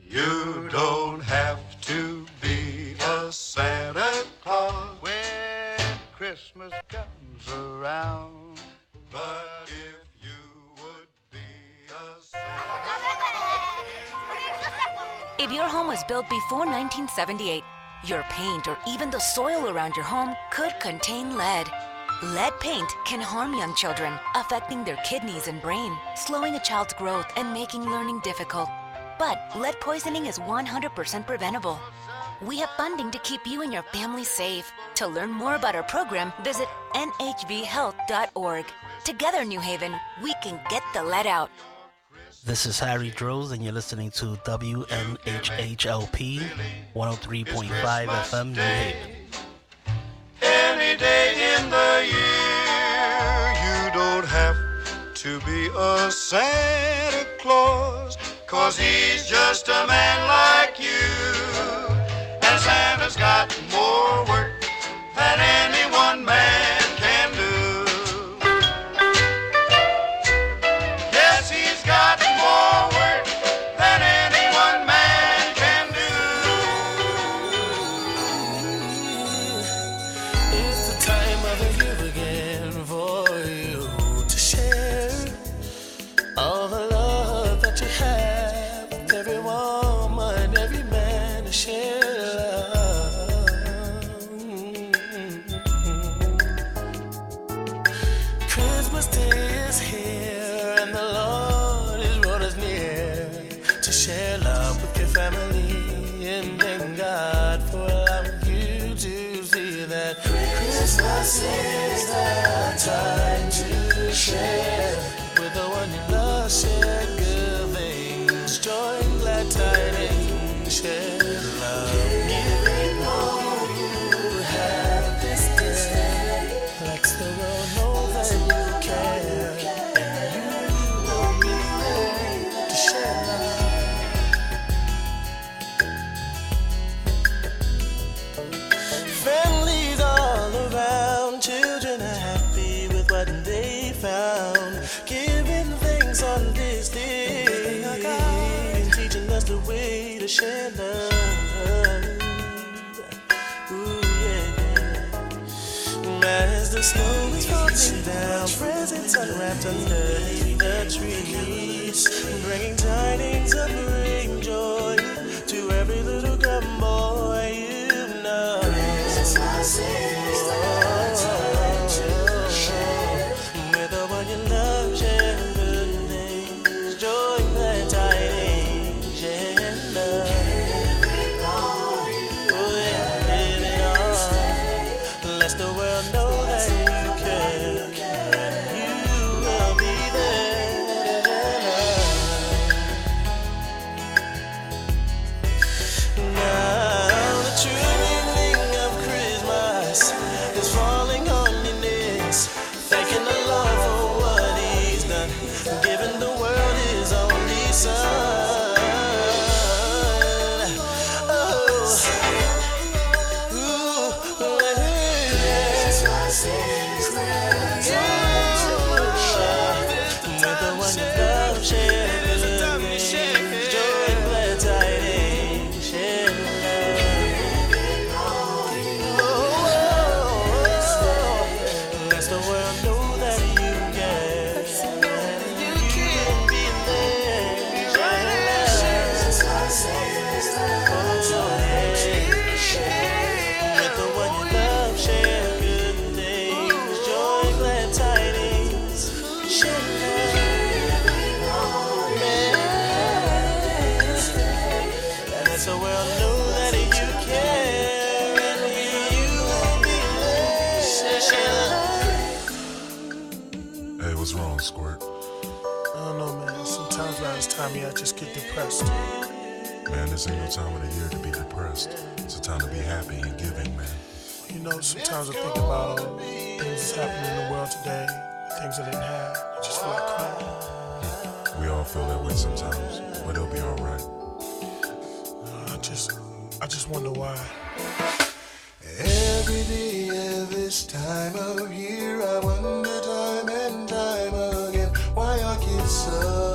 You don't have to be a Santa Claus when Christmas comes around. But if you would be a If your home was built before 1978, your paint or even the soil around your home could contain lead. Lead paint can harm young children, affecting their kidneys and brain, slowing a child's growth and making learning difficult. But lead poisoning is 100% preventable. We have funding to keep you and your family safe. To learn more about our program, visit nhvhealth.org. Together, New Haven, we can get the lead out. This is Harry Droz, and you're listening to WNHH-LP 103.5 FM, New Haven. Any day in the year, you don't have to be a Santa Claus, 'cause he's just a man like you. And Santa's got more work than any one man can do. Yes, he's got more work than any one man can do. It's the time of the year again for you to share all the love that you have with every woman, every man to share. This is the time to share with the one you love. Share good things, joy and glad tidings. Share love. Giving all you have this day. Let the world know that you care, and you will be there to share love. Families all around. Giving things on this day, teaching us the way to share love. Ooh, yeah. As the snow is falling down, presents unwrapped underneath the trees, bringing tidings of great joy to every little girl and boy you know. Christmas is the time. I just get depressed. Man, this ain't no time of the year to be depressed. It's a time to be happy and giving, man. You know, sometimes I think about things that's happening in the world today, things I didn't have. I just feel like crying. We all feel that way sometimes, but it'll be all right. I just wonder why. Every day at this time of year, I wonder time and time again why our kids suffering.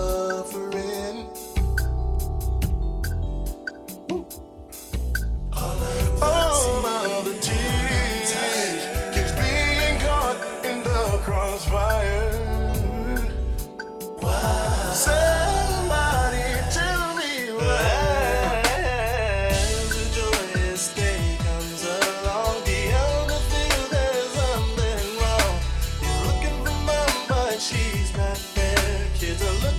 She's not there, kids are looking.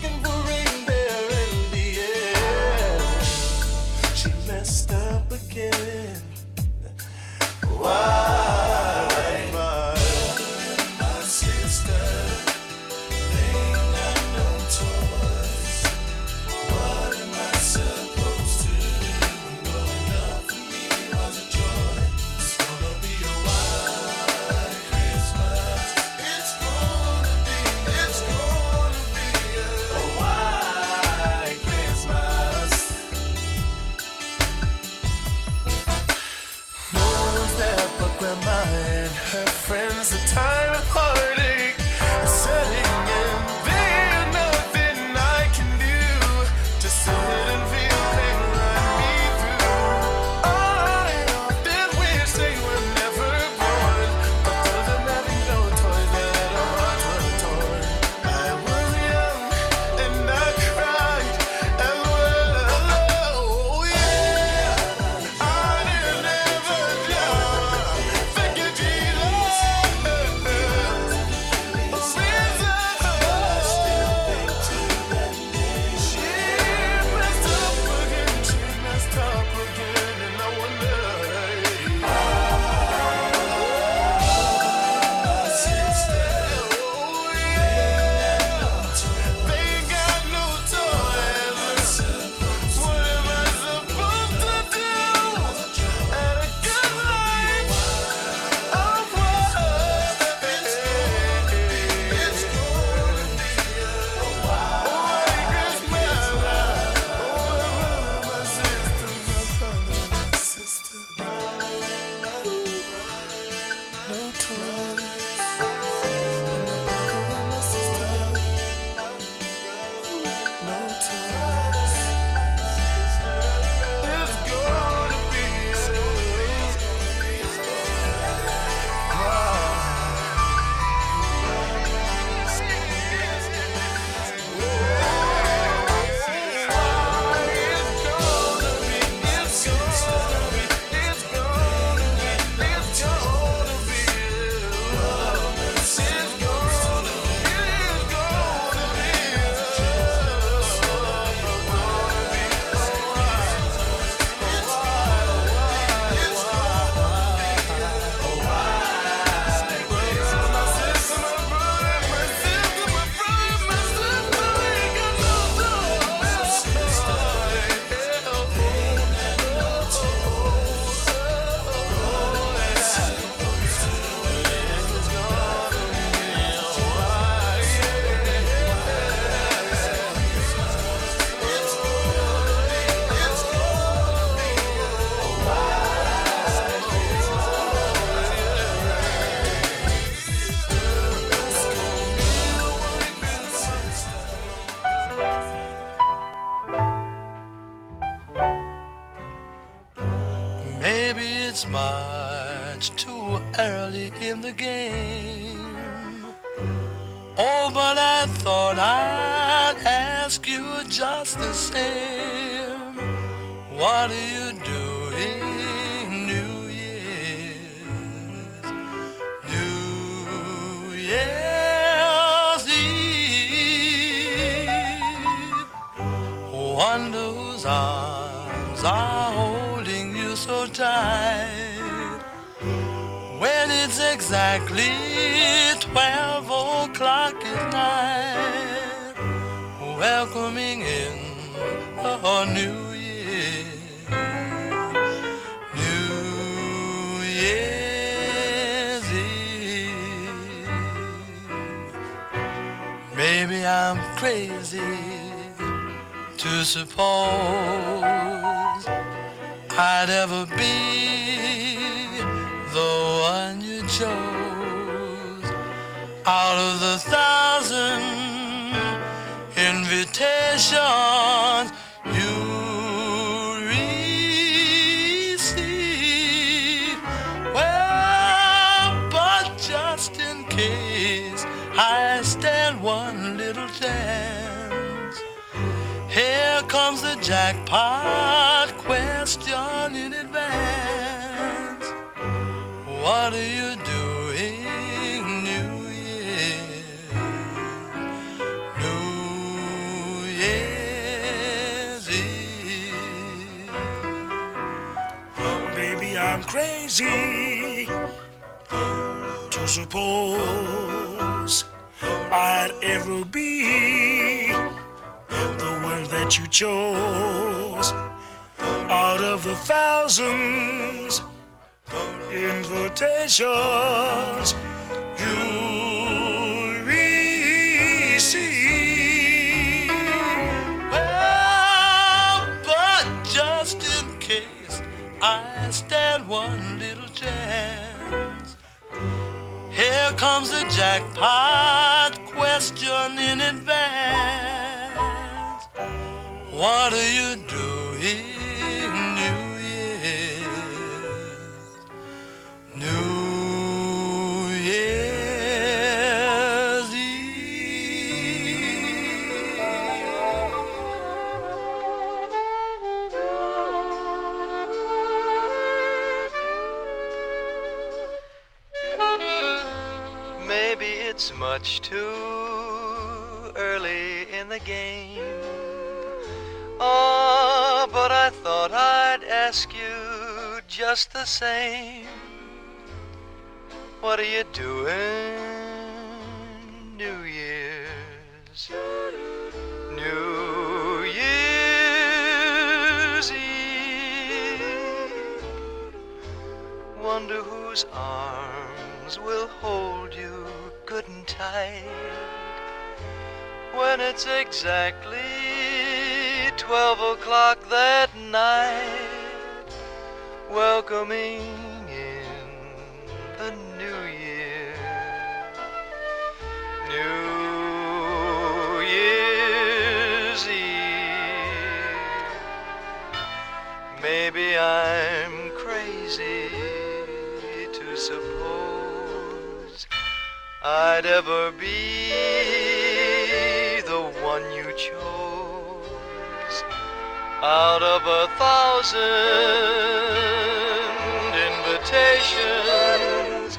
much too early in the game. Oh, but I thought I'd ask you just the same. What are you doing New Year's? New Year's Eve. Wonder whose arms are holding you so tight when it's exactly 12 o'clock at night, welcoming in a new year. New Year's Eve. Maybe I'm crazy to suppose I'd ever be the one you chose. Out of the 1,000 invitations you receive, well, but just in case I stand one little chance, here comes the jackpot question in advance. What do you do? I'm crazy to suppose I'd ever be the one that you chose out of the 1,000 invitations you receive. Well, but just in case I stand one little chance, here comes the jackpot question in advance. What are you doing New Year's? New Year's Eve. It's much too early in the game. Oh, but I thought I'd ask you just the same. What are you doing New Year's? New Year's Eve. Wonder whose arms will hold you good and tight when it's exactly 12 o'clock that night, welcoming in the new year. New Year's Eve. Maybe I'm crazy to suppose I'd ever be the one you chose out of 1,000 invitations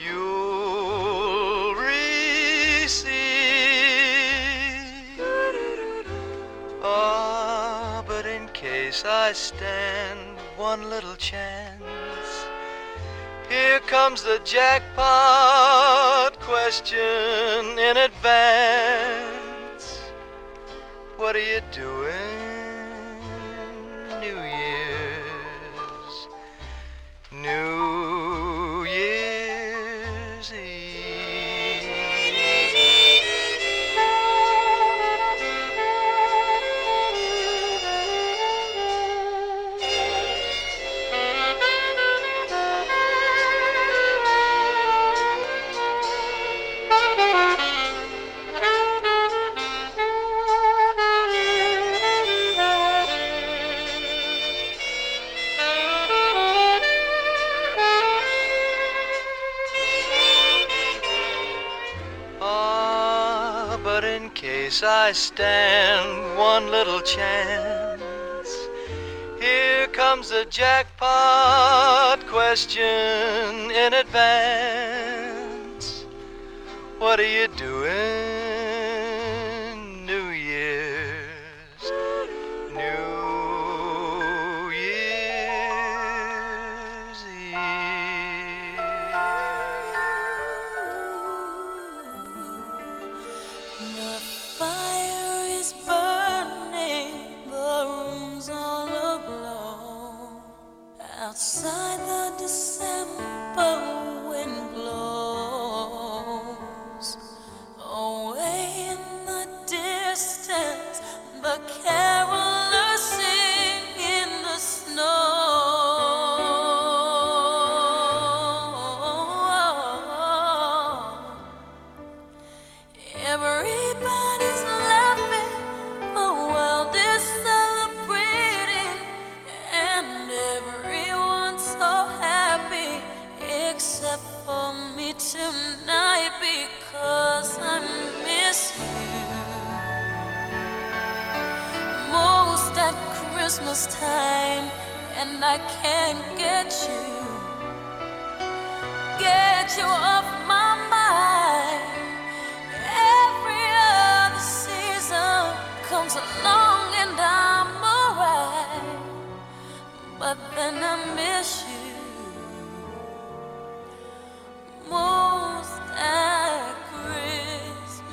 you'll receive. Ah, but in case I stand one little chance, here comes the jackpot question in advance. What are you doing New Year's? New Year's but in case I stand one little chance, here comes the jackpot question in advance. What are you doing New Year's? New Year's Eve. The fire is burning, the room's all aglow. Outside the December wind blows. Away in the distance, the carolers sing in the snow. Everybody's laughing, the world is celebrating, and everyone's so happy except for me tonight because I miss you most at Christmas time, and I can't get you off my mind. Every other season comes along and I'm alright, but then I miss you most at Christmas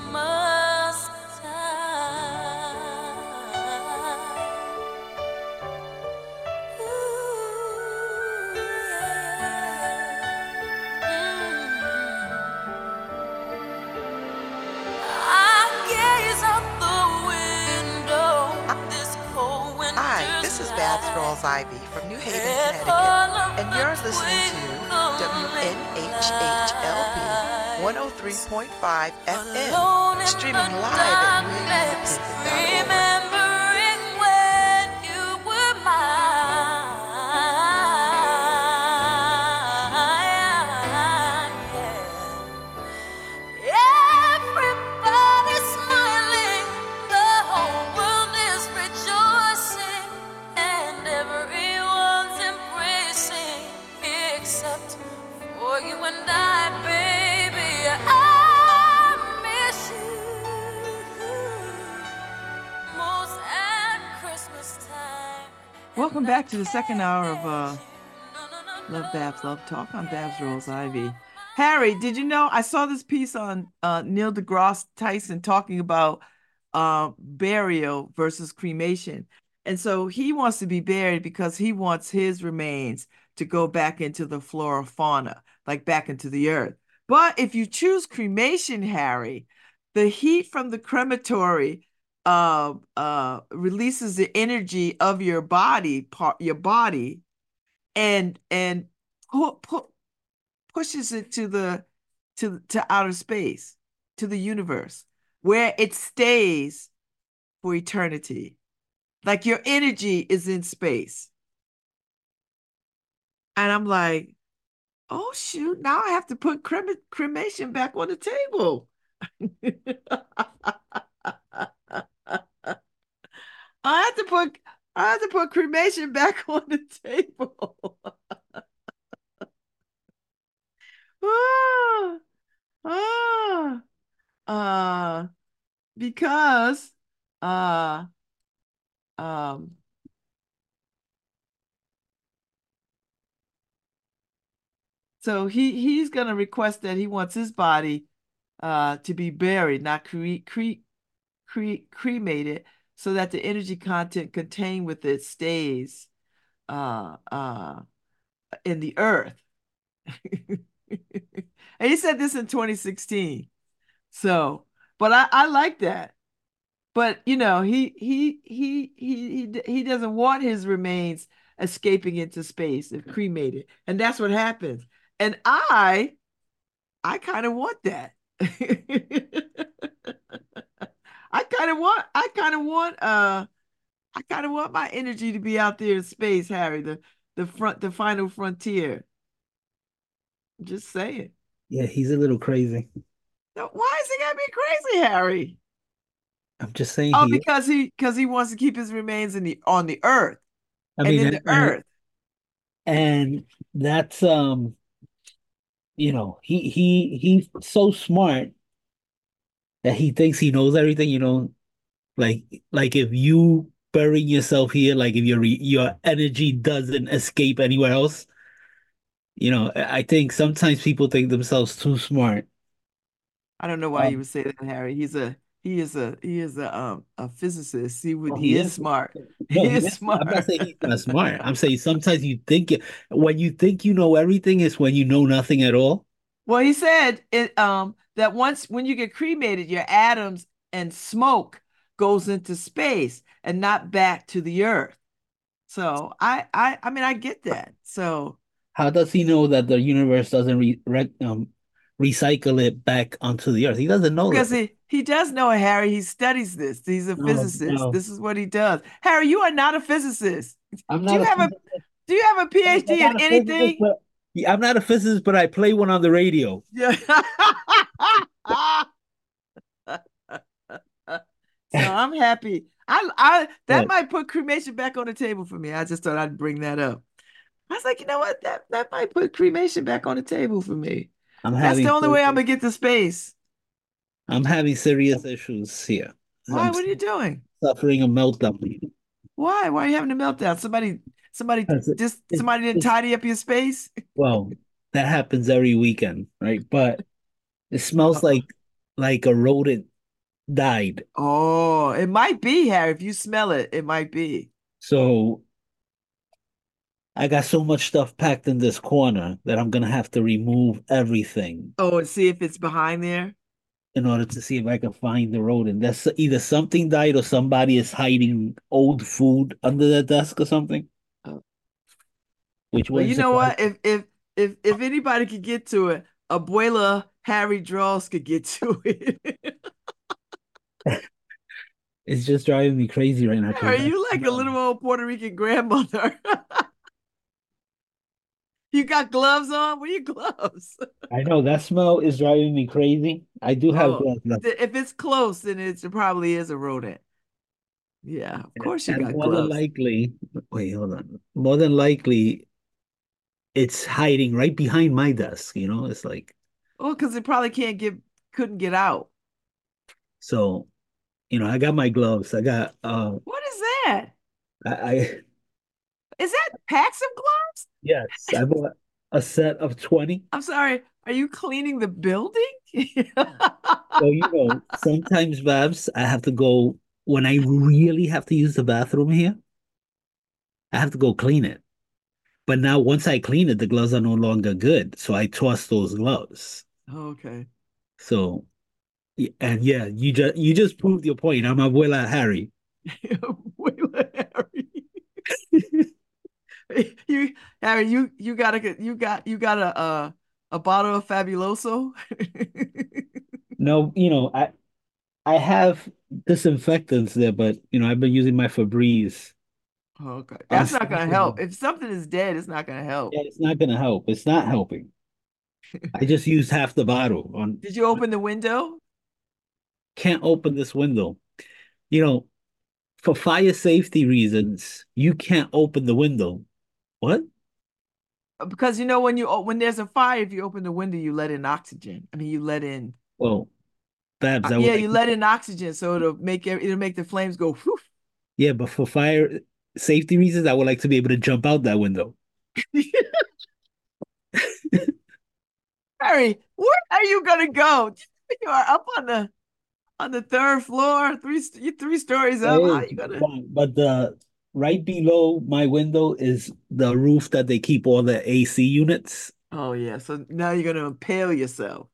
time. Ooh, yeah. I gaze out the window this cold winter's Hi, this is Bad Thralls Ivy from New Haven, Connecticut, and you're listening to WNHH-LP 103.5 FM, streaming live at WNHH.org. Welcome back to the second hour of Love Babs, Love Talk on Babs Rolls Ivy. Harry, did you know, I saw this piece on Neil deGrasse Tyson talking about burial versus cremation. And so he wants to be buried because he wants his remains to go back into the flora fauna, like back into the earth. But if you choose cremation, Harry, the heat from the crematory releases the energy of your body and pushes it to outer space, to the universe, where it stays for eternity. Like your energy is in space. And I'm like, oh shoot, now I have to put cremation back on the table. I have to put cremation back on the table. Because so he's going to request that he wants his body to be buried, not cremated, so that the energy content contained with it stays in the earth. And he said this in 2016. So, but I like that. But you know, he doesn't want his remains escaping into space if cremated, and that's what happens. And I kind of want that. I kind of want my energy to be out there in space, Harry, the final frontier. Just saying. Yeah, he's a little crazy. So why is he gotta be crazy, Harry? I'm just saying. Oh, because he wants to keep his remains on the earth. I mean, in the earth. And that's you know, he's so smart that he thinks he knows everything. You know, like if you bury yourself here, like if your energy doesn't escape anywhere else. You know, I think sometimes people think themselves too smart. I don't know why you would say that, Harry. He is a physicist. He is smart. He is smart. I'm not saying he's not smart. I'm saying sometimes you think when you think you know everything is when you know nothing at all. Well, he said it, that once when you get cremated, your atoms and smoke goes into space and not back to the earth. So I mean, I get that. So how does he know that the universe doesn't recycle it back onto the earth? He doesn't know because that. He does know it, Harry. He studies this. He's a physicist. No. This is what he does. Harry, you are not a physicist. Do you have a PhD in anything? I'm not a physicist, but I play one on the radio. Yeah. So I'm happy. That might put cremation back on the table for me. I just thought I'd bring that up. I was like, you know what? That might put cremation back on the table for me. That's the only way I'm going to get to space. I'm having serious issues here. Why? What are you doing? Suffering a meltdown. Why? Why are you having a meltdown? Somebody didn't tidy up your space? Well, that happens every weekend, right? But it smells like a rodent died. Oh, it might be, Harry. If you smell it, it might be. So I got so much stuff packed in this corner that I'm going to have to remove everything. Oh, and see if it's behind there? In order to see if I can find the rodent. That's either something died or somebody is hiding old food under their desk or something. Oh. Which well, you know what? If anybody could get to it, Abuela Harry Draws could get to it. It's just driving me crazy right now. Are you like a little old Puerto Rican grandmother? You got gloves on? What are your gloves? I know. That smell is driving me crazy. I do have gloves. If it's close, then it probably is a rodent. Yeah, of course you got gloves. More than likely, it's hiding right behind my desk. You know, it's like... Oh, because it probably couldn't get out. So, you know, I got my gloves. I got... what is that? Is that packs of gloves? Yes, I bought a set of 20. I'm sorry, are you cleaning the building? So, you know, sometimes, Babs, I have to go, when I really have to use the bathroom here, I have to go clean it. But now once I clean it, the gloves are no longer good. So I toss those gloves. Oh, okay. So, and yeah, you just proved your point. I'm Abuela Harry. Abuela Harry. You got a bottle of Fabuloso. No, you know, I have disinfectants there, but you know, I've been using my Febreze. Oh, okay, that's not gonna help. If something is dead, it's not gonna help. Yeah, it's not gonna help. It's not helping. I just used half the bottle. Did you open the window? Can't open this window. You know, for fire safety reasons, you can't open the window. What? Because you know when there's a fire, if you open the window, you let in oxygen. I mean, you let in. Well, Babs, you let in oxygen, so it'll make the flames go. Whoosh. Yeah, but for fire safety reasons, I would like to be able to jump out that window. Harry, where are you gonna go? You are up on the third floor, three stories up. How you gonna? But right below my window is the roof that they keep all the AC units. Oh, yeah. So now you're going to impale yourself.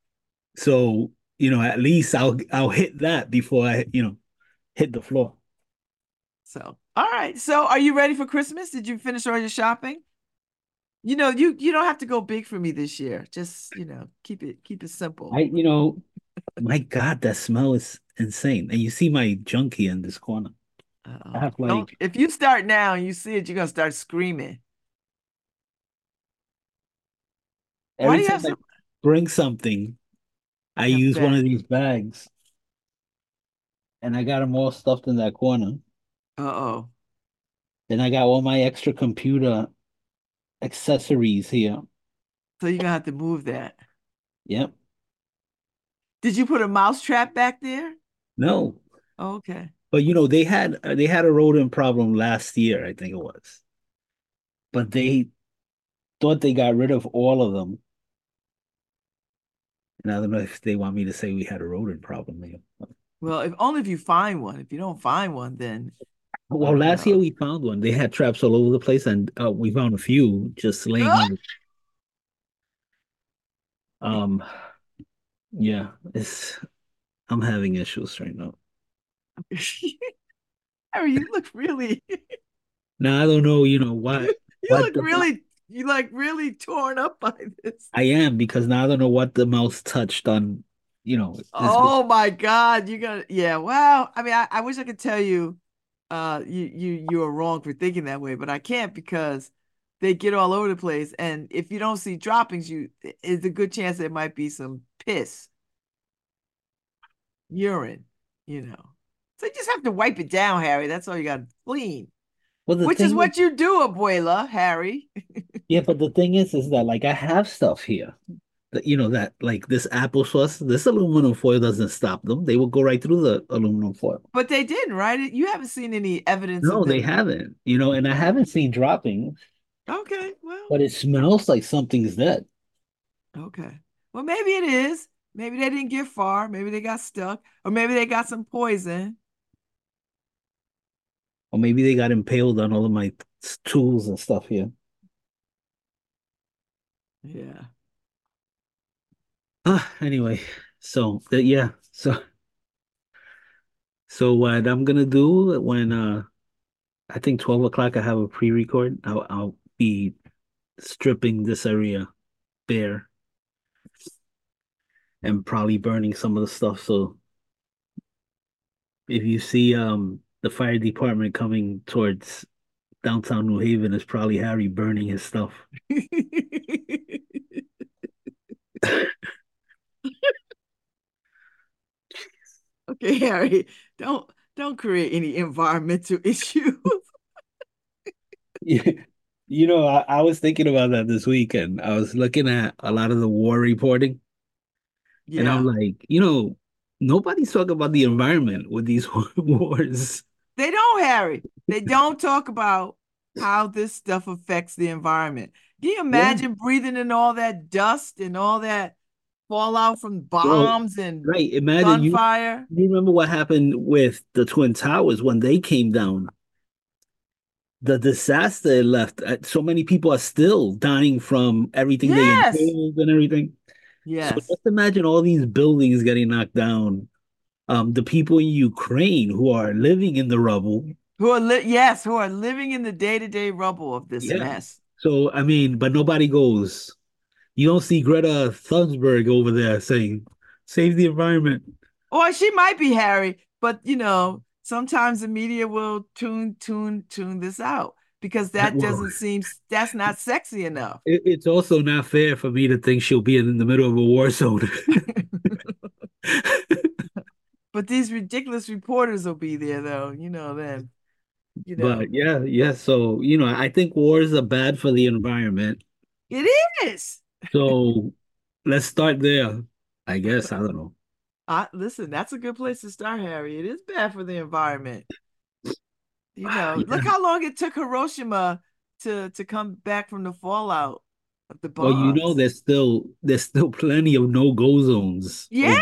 So, you know, at least I'll hit that before I, you know, hit the floor. So, all right. So are you ready for Christmas? Did you finish all your shopping? You know, you don't have to go big for me this year. Just, you know, keep it simple. You know, my God, that smell is insane. And you see my junk here in this corner. If you start now and you see it, you're gonna start screaming. Why do you have to bring something? I used one of these bags, and I got them all stuffed in that corner. Uh-oh. Then I got all my extra computer accessories here. So you're going to have to move that. Yep. Did you put a mouse trap back there? No. Oh, okay. But, you know, they had a rodent problem last year, I think it was. But they thought they got rid of all of them. And I don't know if they want me to say we had a rodent problem there. Well, if only if you find one. If you don't find one, then... Well, last year we found one. They had traps all over the place, and we found a few just laying on. Yeah, I'm having issues right now. Harry, you look really... No, I don't know, you know, why... You like really torn up by this. I am, because now I don't know what the mouse touched on, you know. My God, you're gonna... Yeah, wow. I mean, I wish I could tell you you are wrong for thinking that way, but I can't, because they get all over the place, and if you don't see droppings, it's a good chance there might be some piss, urine, you know. So you just have to wipe it down, Harry. That's all you got to clean. Well, which is what you do, Abuela, Harry. Yeah, but the thing is that, like, I have stuff here. That, you know, that, like, this applesauce, this aluminum foil doesn't stop them. They will go right through the aluminum foil. But they didn't, right? You haven't seen any evidence. No, they haven't. You know, and I haven't seen droppings. Okay, well. But it smells like something's dead. Okay. Well, maybe it is. Maybe they didn't get far. Maybe they got stuck. Or maybe they got some poison. Or maybe they got impaled on all of my tools and stuff here. Yeah. Anyway, so yeah, so what I'm gonna do when I think 12:00 I have a pre-record. I'll be stripping this area bare and probably burning some of the stuff. So if you see the fire department coming towards downtown New Haven, is probably Harry burning his stuff. Okay, Harry, don't create any environmental issues. Yeah. You know, I was thinking about that this weekend. I was looking at a lot of the war reporting. Yeah. And I'm like, you know, nobody's talking about the environment with these wars. They don't, Harry. They don't talk about how this stuff affects the environment. Can you imagine breathing in all that dust and all that fallout from bombs and gunfire? You remember what happened with the Twin Towers when they came down? The disaster it left. So many people are still dying from everything they inhaled and everything. Yes. So just imagine all these buildings getting knocked down. The people in Ukraine who are living in the rubble. Who are living in the day-to-day rubble of this mess. So, I mean, but nobody goes. You don't see Greta Thunberg over there saying, save the environment. Or she might be, Harry, but, you know, sometimes the media will tune this out, because that doesn't seem, that's not sexy enough. It's also not fair for me to think she'll be in the middle of a war zone. But these ridiculous reporters will be there, though, you know, then. You know. But yeah. So, you know, I think wars are bad for the environment. It is. So let's start there, I guess. I don't know. Listen, that's a good place to start, Harry. It is bad for the environment. You know, Look how long it took Hiroshima to come back from the fallout of the bombs. Well, you know, there's still plenty of no-go zones. Yes.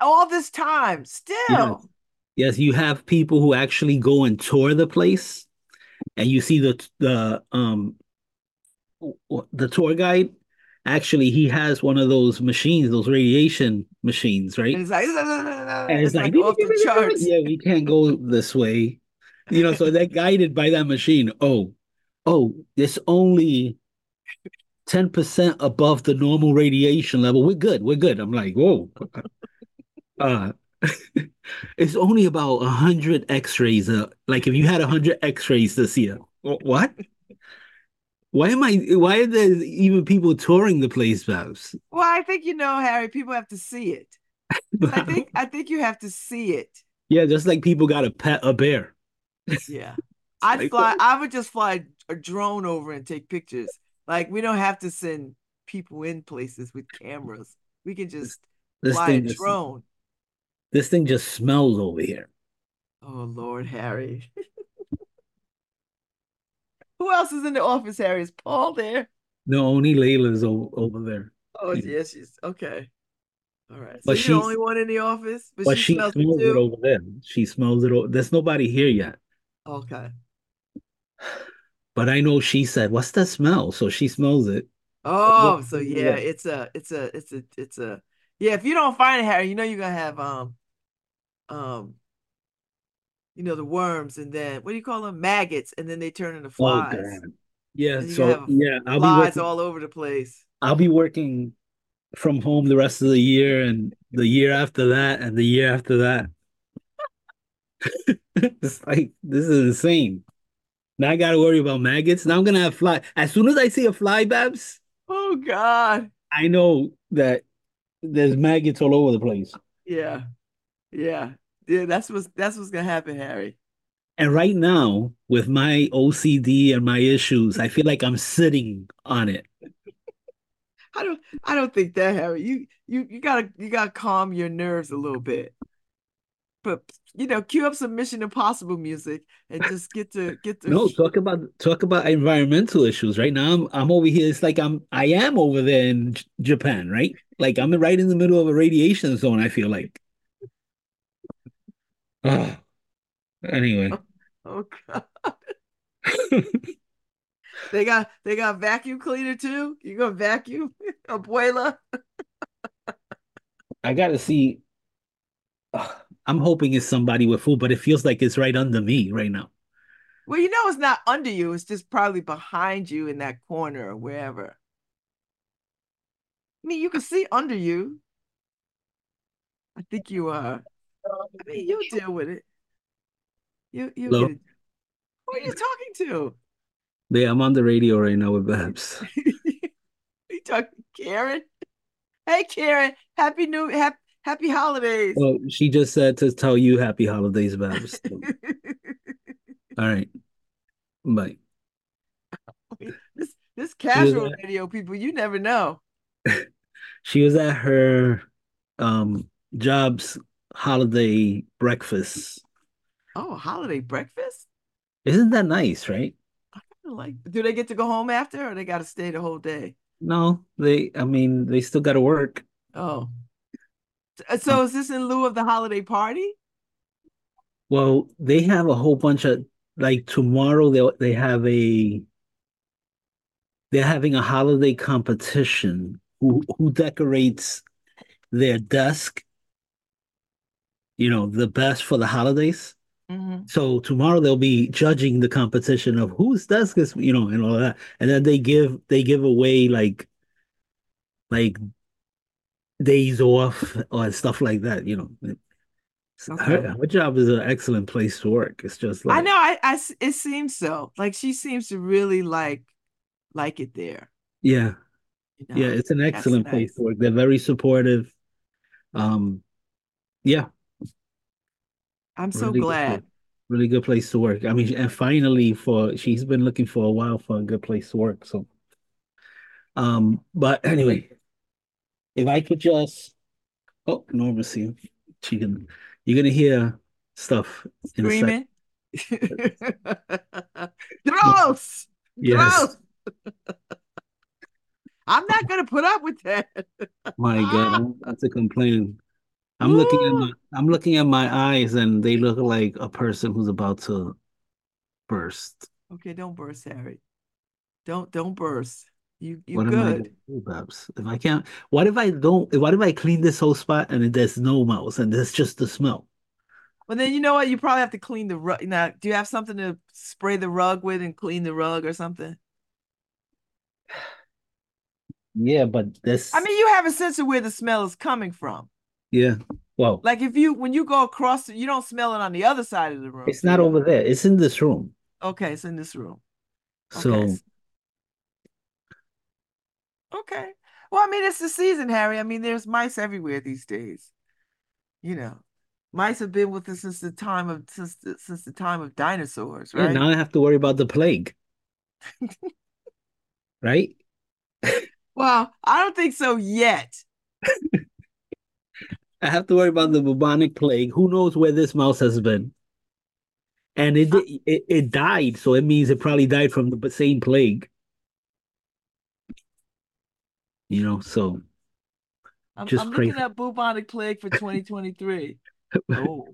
All this time, still. Yes, you have people who actually go and tour the place, and you see the tour guide. Actually, he has one of those machines, those radiation machines, right? And it's like off the charts. Yeah, we can't go this way, you know. So they're guided by that machine. Oh, it's only 10% above the normal radiation level. We're good. I'm like, whoa. It's only about 100 x-rays. Like if you had 100 x-rays this year. What? Why are there even people touring the place, Babs? Well, I think, you know, Harry, people have to see it. I think you have to see it. Yeah, just like people got to pet a bear. Yeah. I would just fly a drone over and take pictures. Like, we don't have to send people in places with cameras. We can just fly a drone. This thing just smells over here. Oh, Lord, Harry. Who else is in the office, Harry? Is Paul there? No, only Layla's over there. Oh, yeah, she's okay. All right. So she's the only one in the office? But she smells it over there. She smells it over. There's nobody here yet. Okay. But I know she said, "What's that smell?" So she smells it. Oh, so yeah, it's a yeah. If you don't find it, Harry, you know you're gonna have you know, the worms, and then what do you call them? Maggots, and then they turn into flies. Oh, God. Yeah, so yeah, I'll flies be working, all over the place. I'll be working from home the rest of the year, and the year after that, and the year after that. It's like, this is insane. Now I gotta worry about maggots. Now I'm gonna have fly. As soon as I see a fly, Babs. Oh God. I know that there's maggots all over the place. Yeah. Yeah. Yeah, that's what's gonna happen, Harry. And right now, with my OCD and my issues, I feel like I'm sitting on it. I don't think that, Harry. You gotta calm your nerves a little bit. But you know, cue up some Mission Impossible music and just get to. No, talk about environmental issues. Right now, I'm over here. It's like I am over there in Japan, right? Like I'm right in the middle of a radiation zone. I feel like. Anyway. Oh God. They got vacuum cleaner too. You gonna vacuum, Abuela? I gotta see. I'm hoping it's somebody with food, but it feels like it's right under me right now. Well, you know, it's not under you. It's just probably behind you in that corner or wherever. I mean, you can see under you. I think you are. I mean, you deal with it. You. Hello? Who are you talking to? Yeah, I'm on the radio right now with Babs. You talking to Karen? Hey, Karen. Happy holidays. Well, she just said to tell you happy holidays, Babs. All right. Bye. This casual radio people, you never know. She was at her job's holiday breakfast. Oh, holiday breakfast? Isn't that nice, right? I kinda like. Do they get to go home after, or they got to stay the whole day? No, they still got to work. Oh. So is this in lieu of the holiday party? Well, they have a whole bunch of, like, tomorrow they're having a holiday competition. Who decorates their desk? You know, the best for the holidays. Mm-hmm. So tomorrow they'll be judging the competition of whose desk is, you know, and all that. And then they give away like days off or stuff like that, you know. Okay. Her job is an excellent place to work. It's just like, I know. I it seems so. Like, she seems to really like it there. Yeah, you know? Yeah. It's an excellent place to work. They're very supportive. Yeah. I'm so really glad. Really good place to work. I mean, and finally, she's been looking for a while for a good place to work. So, but anyway. If I could just, oh, Norma's here. You're gonna hear stuff. Screaming. Gross. Yes. I'm not gonna put up with that. My God, I'm about to complain. I'm looking at my eyes, and they look like a person who's about to burst. Okay, don't burst, Harry. Don't burst. You what good? Am I gonna do, Babs? If I can't, what if I clean this whole spot and there's no mouse and there's just the smell? Well, then you know what? You probably have to clean the rug. Now, do you have something to spray the rug with and clean the rug or something? Yeah, but this. I mean, you have a sense of where the smell is coming from. Yeah. Well, like when you go across, you don't smell it on the other side of the room. It's not over there. It's in this room. Okay, it's in this room. Okay. So. Okay. Well, I mean, it's the season, Harry. I mean, there's mice everywhere these days. You know, mice have been with us since the time of dinosaurs, right? Yeah, now I have to worry about the plague, right? Well, I don't think so yet. I have to worry about the bubonic plague. Who knows where this mouse has been? And it died, so it means it probably died from the same plague. You know, so I'm looking at bubonic plague for 2023. Oh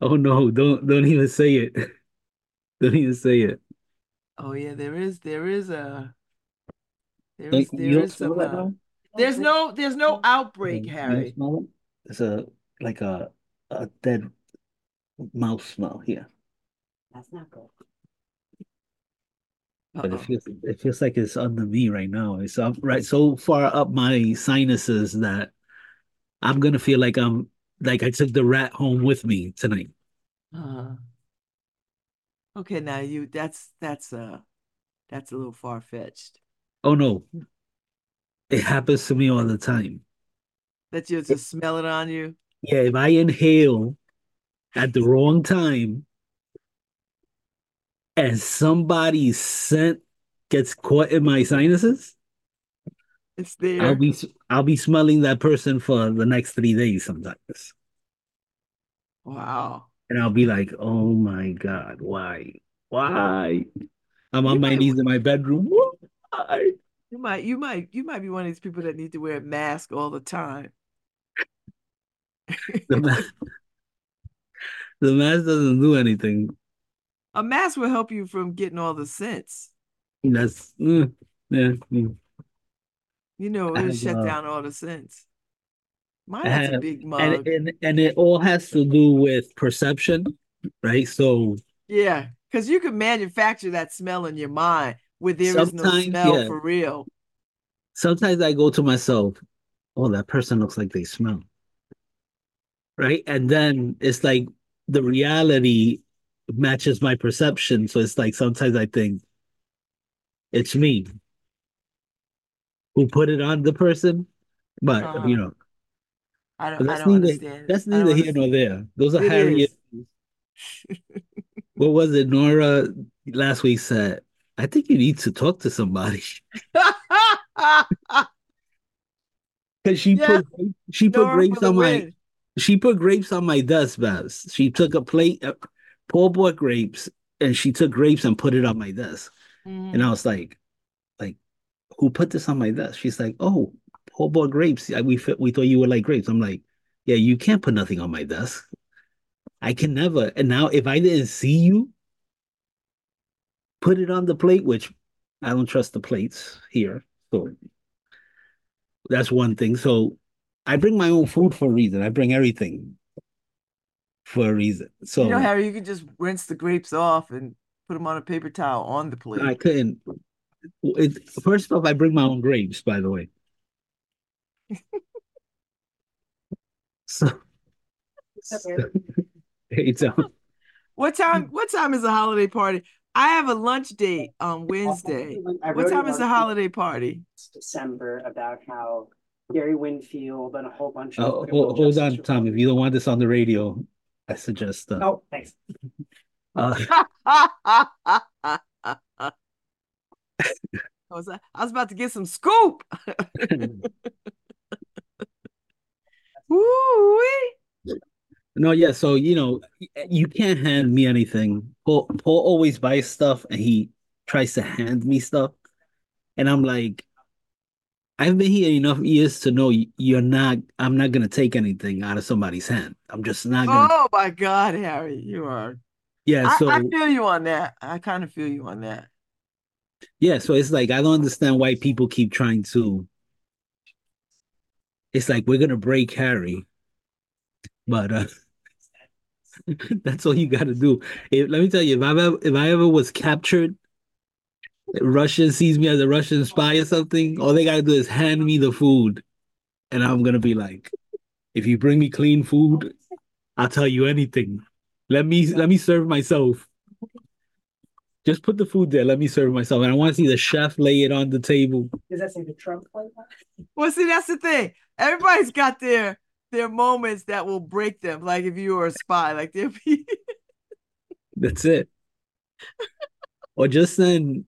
no! Don't even say it. Don't even say it. Oh yeah, there's no outbreak, Harry. There's a dead mouse smell here. That's not good. But it feels like it's under me right now. It's up right so far up my sinuses that I'm gonna feel like I took the rat home with me tonight. Okay, now that's a little far fetched. Oh no, it happens to me all the time. That you just smell it on you. Yeah, if I inhale at the wrong time. And somebody's scent gets caught in my sinuses. It's there. I'll be smelling that person for the next 3 days sometimes. Wow. And I'll be like, oh my God, why? I'm on my knees in my bedroom. Why? You might be one of these people that need to wear a mask all the time. The mask doesn't do anything. A mask will help you from getting all the scents. That's, yeah. You know, it'll shut down all the scents. Mine has a big mug. And it all has to do with perception, right? So. Yeah, because you can manufacture that smell in your mind where there is no smell for real. Sometimes I go to myself, oh, that person looks like they smell. Right? And then it's like the reality matches my perception, so it's like sometimes I think it's me who put it on the person, but you know, that's neither here nor there. Those are hairy issues. What was it Nora last week said? I think you need to talk to somebody because she put grapes on my dust baths. She took a plate. Paul bought grapes, and she took grapes and put it on my desk. Mm-hmm. And I was like, who put this on my desk? She's like, oh, Paul bought grapes. We thought you would like grapes. I'm like, yeah, you can't put nothing on my desk. I can never. And now if I didn't see you put it on the plate, which I don't trust the plates here. So that's one thing. So I bring my own food for a reason. I bring everything. For a reason. So, you know, Harry, you could just rinse the grapes off and put them on a paper towel on the plate. I couldn't. First off, I bring my own grapes, by the way. So What time is the holiday party? I have a lunch date on Wednesday. What time is the holiday party? It's December, about how Gary Winfield and a whole bunch of hold on, Tom. If you don't want this on the radio. I suggest that. Oh, thanks. I was about to get some scoop. Woo-wee. No, yeah. So, you know, you can't hand me anything. Paul always buys stuff and he tries to hand me stuff. And I'm like, I've been here enough years to know I'm not going to take anything out of somebody's hand. I'm just not going to. Oh, my God, Harry, you are. Yeah, I feel you on that. I kind of feel you on that. Yeah, so it's like, I don't understand why people keep trying to. It's like, we're going to break Harry. But that's all you got to do. Let me tell you, if I ever was captured, Russian sees me as a Russian spy or something, all they gotta do is hand me the food. And I'm gonna be like, if you bring me clean food, I'll tell you anything. Let me serve myself. Just put the food there. Let me serve myself. And I want to see the chef lay it on the table. Does that say the Trump flavor? Well, see, that's the thing. Everybody's got their moments that will break them. Like if you were a spy, like they'll be. That's it. Or just send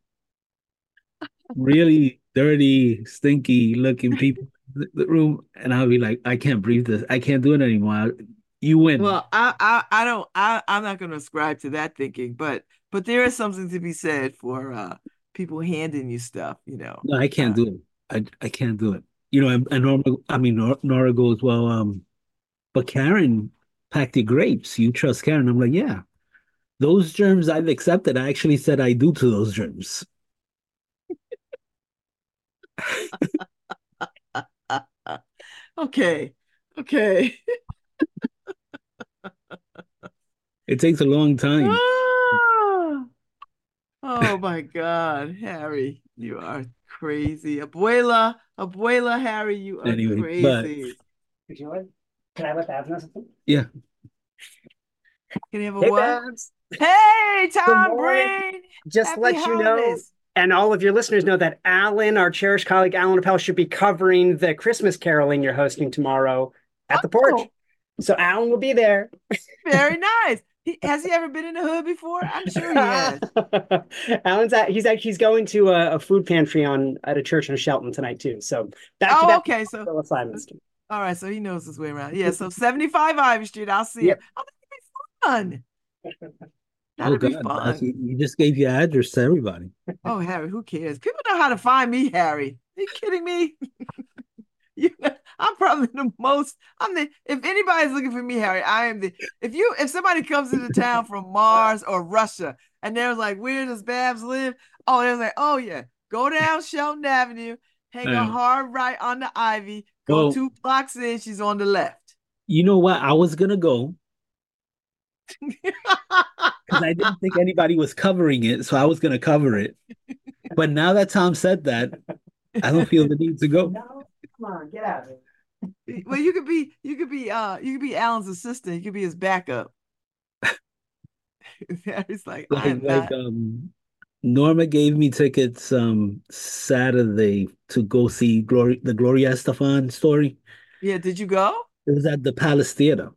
really dirty, stinky looking people in the room. And I'll be like, I can't breathe this. I can't do it anymore. You win. Well, I'm not going to ascribe to that thinking, but there is something to be said for people handing you stuff, you know. No, I can't do it. I can't do it. You know, and Norma, I mean, Nora goes, well, but Karen packed the grapes. You trust Karen? I'm like, yeah. Those germs I've accepted. I actually said I do to those germs. Okay. It takes a long time. Oh my God, Harry, you are crazy. Abuela, Harry, you are crazy. But... Can I let Babs know something? Yeah. Can you have a hey, what? Babs. Hey, Tom Breen. Just happy let you holidays. Know, and all of your listeners know that Alan, our cherished colleague, Alan Appel, should be covering the Christmas caroling you're hosting tomorrow at the porch. So Alan will be there. Very nice. Has he ever been in the hood before? I'm sure he has. Alan's he's going to a food pantry at a church in Shelton tonight too. So back to that. Okay. So assignments. All right. So he knows his way around. Yeah. So 75 Ivy Street. I'll see you. Oh, that'll be fun. That'll be fun. You just gave your address to everybody. Oh, Harry, who cares? People know how to find me, Harry. Are you kidding me? You know, I'm probably if anybody's looking for me, Harry, I am the, if somebody comes into town from Mars or Russia and they're like, where does Babs live? Oh, they're like, oh yeah, go down Shelton Avenue, hang a hard right on the Ivy, go 2 blocks in, she's on the left. You know what? I was going to go. Because I didn't think anybody was covering it. So I was going to cover it. But now that Tom said that, I don't feel the need to go. No. Come on, get out of here. Well, you could be Alan's assistant. You could be his backup. He's like Norma gave me tickets Saturday to go see the Gloria Estefan story. Yeah, did you go? It was at the Palace Theater.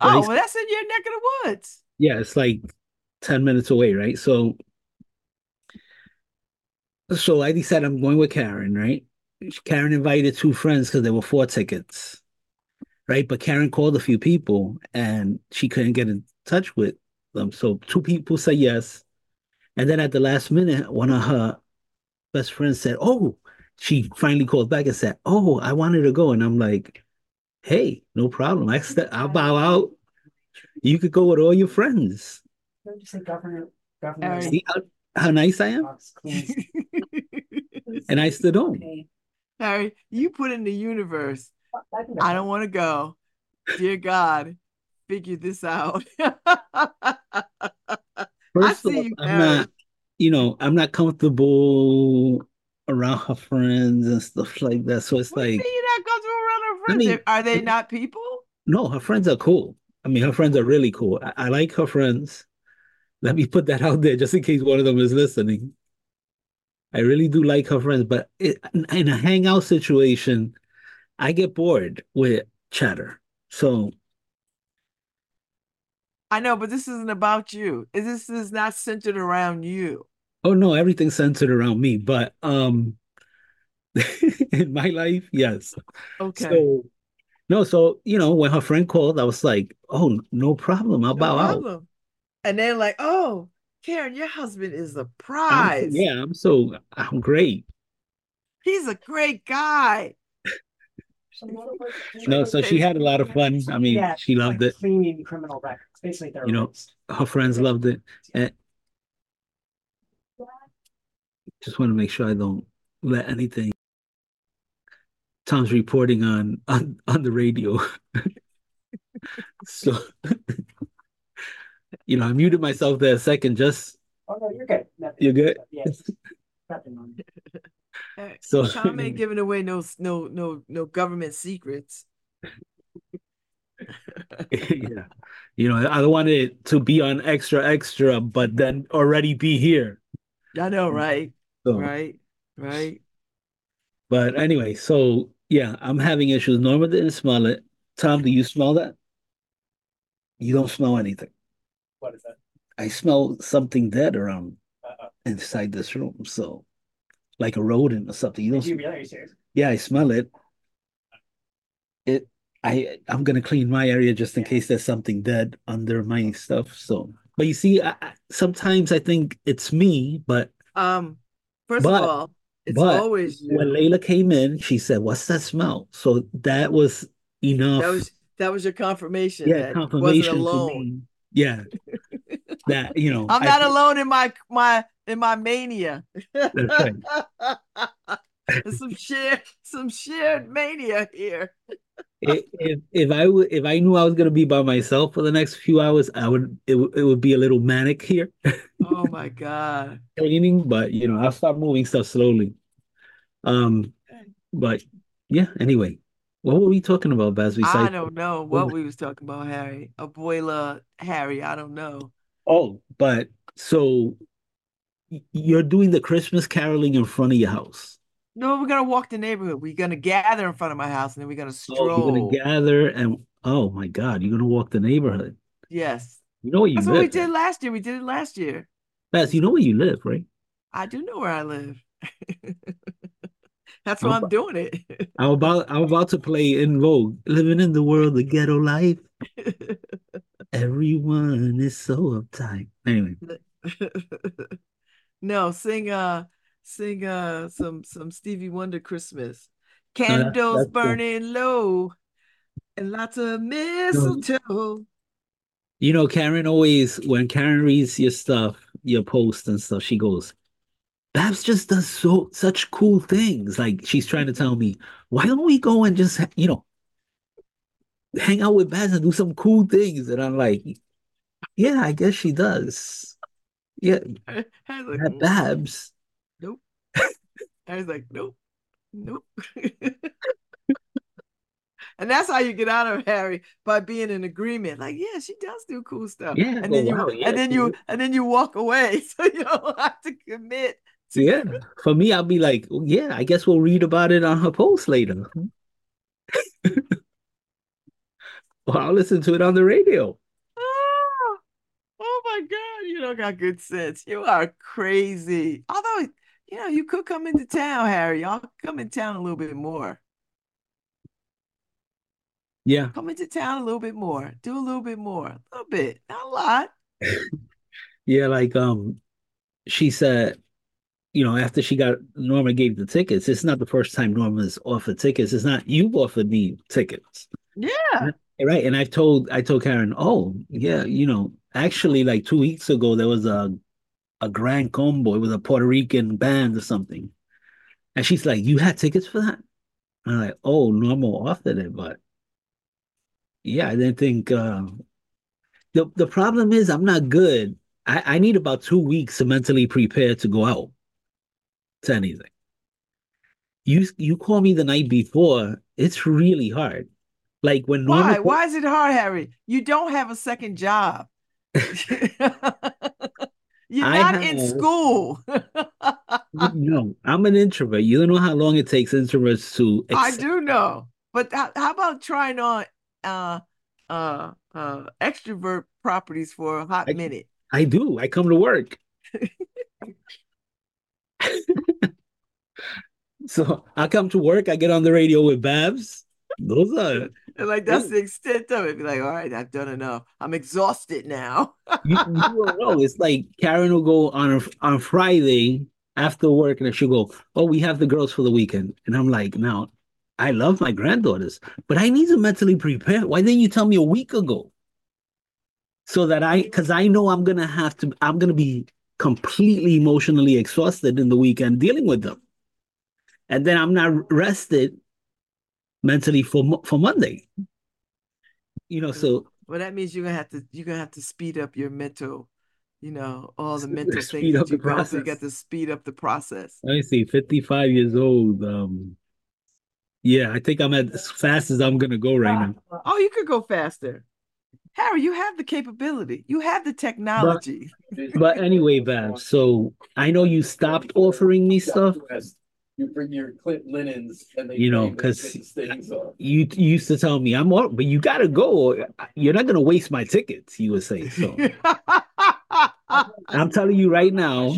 Oh, well, that's in your neck of the woods. Yeah, it's like 10 minutes away, right? So I decided I'm going with Karen, right? Karen invited 2 friends because there were 4 tickets, right? But Karen called a few people and she couldn't get in touch with them. So 2 people said yes. And then at the last minute, one of her best friends said, oh, she finally called back and said, oh, I wanted to go. And I'm like, hey, no problem. I'll bow out. You could go with all your friends. Don't you say governor? See how nice I am? And I stood on. Okay. Harry, you put in the universe, I don't want to go. Dear God, figure this out. I'm not comfortable around her friends and stuff like that. So it's you're not comfortable around her friends. I mean, are they not people? No, her friends are cool. I mean, her friends are really cool. I like her friends. Let me put that out there just in case one of them is listening. I really do like her friends, but in a hangout situation, I get bored with chatter. So I know, but this isn't about you. This is not centered around you. Oh no, everything's centered around me. But in my life, yes. Okay. So you know, when her friend called, I was like, "Oh, no problem. I'll bow out." And they're like, "Oh, Karen, your husband is a prize." I'm great. He's a great guy. No, so she had a lot of fun. I mean, she loved it. Cleaning criminal records, basically. You know, her friends loved it. And just want to make sure I don't let anything. Tom's reporting on the radio. So. You know, I muted myself there a second. Just oh no, you're good. Nothing. You're good. Yes, nothing on it. So Tom ain't giving away no government secrets. Yeah, You know, I wanted it to be on extra, but then already be here. I know, right? So, right. But anyway, so yeah, I'm having issues. Norma didn't smell it. Tom, do you smell that? You don't smell anything. What is that? I smell something dead around inside this room. So, like a rodent or something. You don't. Did you realize? Yeah, I smell it. I'm gonna clean my area just in case there's something dead under my stuff. So, but you see, sometimes I think it's me, but first of all, it's always you. When Layla came in, she said, "What's that smell?" So that was enough. That was your confirmation. Yeah, that confirmation. Wasn't alone. To me. Yeah, that you know, I'm not alone in my mania. That's right. Some shared mania here. If I knew I was gonna be by myself for the next few hours, it would be a little manic here. Oh my God! Cleaning, but you know, I'll start moving stuff slowly. But yeah. Anyway, what were we talking about, Baz? I don't know what we was talking about, Harry. Abuela Harry, I don't know. Oh, but so you're doing the Christmas caroling in front of your house. No, we're gonna walk the neighborhood. We're gonna gather in front of my house, and then we're gonna stroll. Oh, you're gonna gather, and oh my God, you're gonna walk the neighborhood. Yes. You know where you live. That's what we did last year. We did it last year. Baz, you know where you live, right? I do know where I live. That's why I'm doing it. I'm about to play In Vogue, living in the world of ghetto life. Everyone is so uptight. Anyway. No, sing some Stevie Wonder Christmas. Candles that's burning cool. Low and lots of mistletoe. You know, Karen always, when Karen reads your stuff, your posts and stuff, she goes, Babs just does such cool things. Like she's trying to tell me, why don't we go and just, you know, hang out with Babs and do some cool things? And I'm like, yeah, I guess she does. Yeah. Babs. Nope. I was like, nope. And that's how you get out of Harry, by being in agreement. Like, yeah, she does do cool stuff. Yeah, and then you walk away, so you don't have to commit. Yeah. For me, I'll be like, well, yeah, I guess we'll read about it on her post later. Or I'll listen to it on the radio. Oh my God, you don't got good sense. You are crazy. Although, you know, you could come into town, Harry. Y'all come in town a little bit more. Yeah. Come into town a little bit more. Do a little bit more. A little bit. Not a lot. Yeah, like she said, you know, after Norma gave the tickets, it's not the first time Norma's offered tickets. It's not you offered me tickets. Yeah. Right. And I told Karen, oh, yeah, you know, actually like 2 weeks ago there was a grand combo. It was a Puerto Rican band or something. And she's like, you had tickets for that? And I'm like, oh, Norma offered it, but yeah, I didn't think the problem is I'm not good. I need about 2 weeks to mentally prepare to go out to anything. You call me the night before, it's really hard. Like when why is it hard, Harry? You don't have a second job. You're not in school. No, I'm an introvert. You don't know how long it takes introverts to accept. I do know. But how about trying on extrovert properties for a hot minute? I do. I come to work. So I come to work, I get on the radio with Babs. Those are and like that's the extent of it. Be like, all right, I've done enough. I'm exhausted now. You will know. It's like Karen will go on Friday after work and she'll go, oh, we have the girls for the weekend. And I'm like, now I love my granddaughters, but I need to mentally prepare. Why didn't you tell me a week ago? So that because I know I'm going to be completely emotionally exhausted in the weekend dealing with them. And then I'm not rested mentally for Monday. You know, so. Well, that means you're going to have to speed up your mental, you know, all the mental things that you got. So you got to speed up the process. Let me see, 55 years old. Yeah, I think I'm at as fast as I'm going to go right now. Oh, you could go faster. Harry, you have the capability. You have the technology. But anyway, Bam, so I know you stopped offering me stuff. You bring your clip linens and they, you know, because you used to tell me I'm all, but you gotta go. Or you're not gonna waste my tickets. You would say so. I'm telling you right now.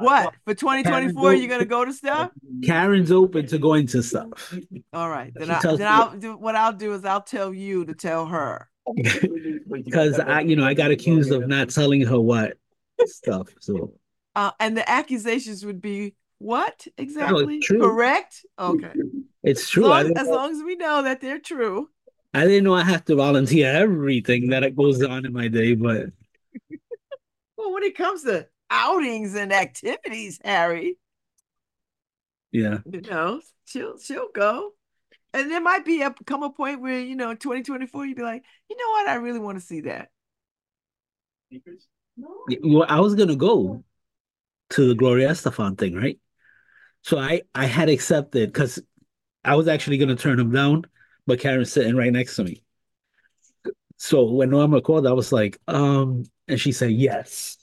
What for 2024? You're gonna go to stuff. Karen's open to going to stuff. All right, then I'll do is I'll tell you to tell her. Because I got accused of not telling her what stuff. So and the accusations would be. What exactly? No, correct? Okay. It's true. As long as we know that they're true. I didn't know I have to volunteer everything that goes on in my day, but... Well, when it comes to outings and activities, Harry... Yeah. She'll go. And there might be a point where, 2024, you'd be like, you know what? I really want to see that. Well, I was going to go to the Gloria Estefan thing, right? So I had accepted because I was actually going to turn him down, but Karen's sitting right next to me. So when Norma called, I was like, and she said, yes.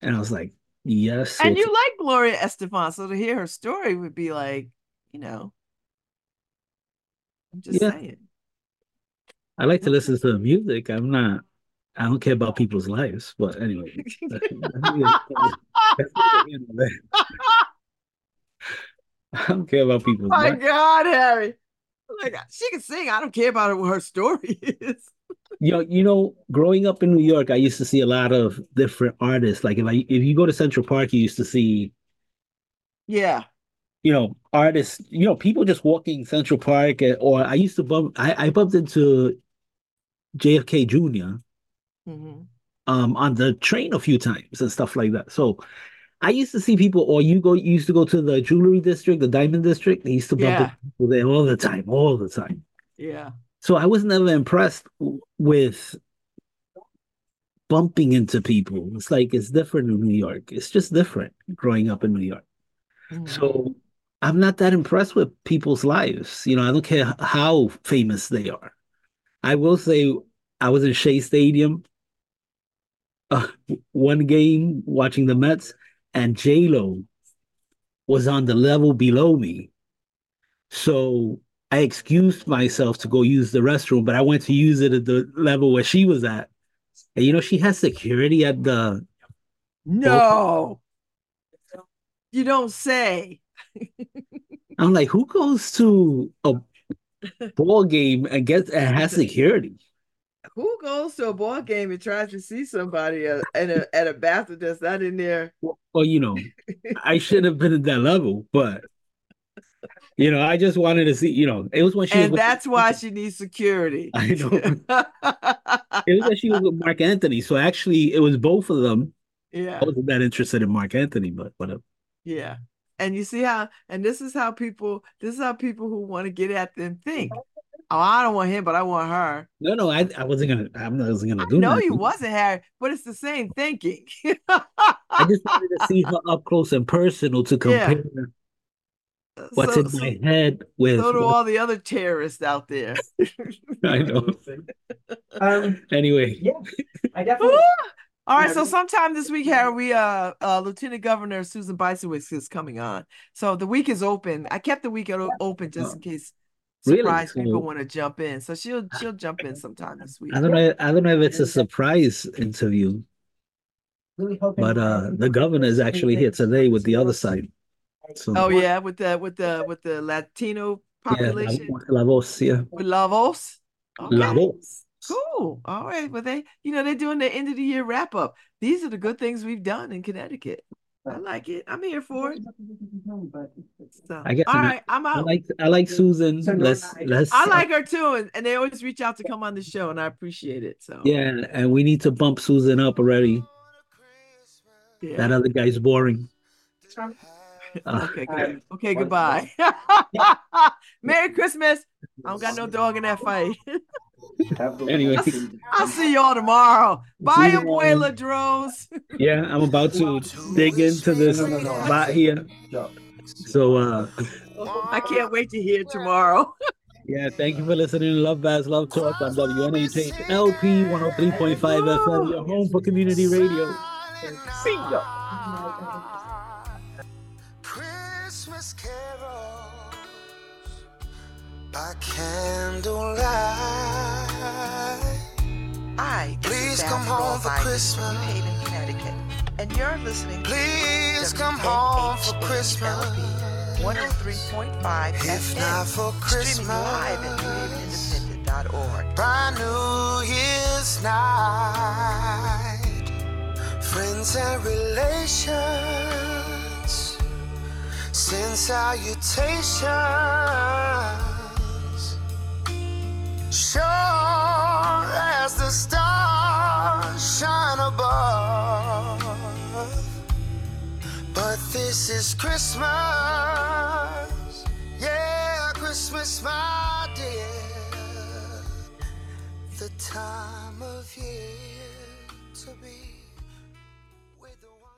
And I was like, yes. And you like Gloria Estefan. So to hear her story would be like, I'm just saying. I like to listen to the music. I don't care about people's lives, but anyway. I don't care about people's lives. My God, Harry. Like, she can sing. I don't care about what her story is. Growing up in New York, I used to see a lot of different artists. Like if you go to Central Park, you used to see artists, people just walking Central Park, or I used to bumped into JFK Jr. Mm-hmm. On the train a few times and stuff like that. So I used to see people, or you used to go to the jewelry district, the diamond district. They used to bump into people there all the time. Yeah. So I was never impressed with bumping into people. It's like it's different in New York. It's just different growing up in New York. Mm-hmm. So I'm not that impressed with people's lives. I don't care how famous they are. I will say I was in Shea Stadium one game watching the Mets, and J-Lo was on the level below me. So I excused myself to go use the restroom, but I went to use it at the level where she was at. And she has security at the... No! You don't say. I'm like, who goes to a ball game and has security? Who goes to a ball game and tries to see somebody at a bathroom that's not in there? Well, I shouldn't have been at that level, but I just wanted to see. It was when she and was that's with, why she needs security. I know. It was when she was with Mark Anthony, so actually, it was both of them. Yeah, I wasn't that interested in Mark Anthony, but whatever. Yeah, and you see how, and this is how people who want to get at them think. Oh, I don't want him, but I want her. No, I wasn't gonna. I'm not going to do that. No, you wasn't, Harry. But it's the same thinking. I just wanted to see her up close and personal to compare what's in my head with. So do all the other terrorists out there. I know. Anyway. Yeah, I definitely. All right, so sometime this week, Harry, we Lieutenant Governor Susan Bicewicz is coming on. So the week is open. I kept the week open just in case. Surprise! Really? People want to jump in, so she'll jump in sometime this week. I don't know if it's a surprise interview, but the governor is actually here today with the other side. So, with the Latino population, with La Voz. Okay. La Voz. Cool. All right. Well, they're doing the end of the year wrap up. These are the good things we've done in Connecticut. I like it. I'm here for it. So, I guess I'm out. I like Susan. I like her too, and they always reach out to come on the show, and I appreciate it. So yeah, and we need to bump Susan up already. Yeah. That other guy's boring. Okay, good. Okay, goodbye. Merry Christmas. I don't got no dog in that fight. Anyway, I'll see y'all tomorrow. Bye, Abuela Droz. Yeah, I'm about to dig into this lot here. So I can't wait to hear tomorrow. Yeah, thank you for listening to Love Bass Love Talk on WNHH-LP 103.5 FM, your home for community radio. See ya. Christmas carols by candlelight. Please come home for Christmas. New Haven, Connecticut, and you're listening. Please come home for Christmas. 103.5 If not for Christmas, live at newhavenindependent.org. By New Year's night, friends and relations send salutations. Sure as the stars shine above, but this is Christmas, yeah, Christmas, my dear, the time of year to be.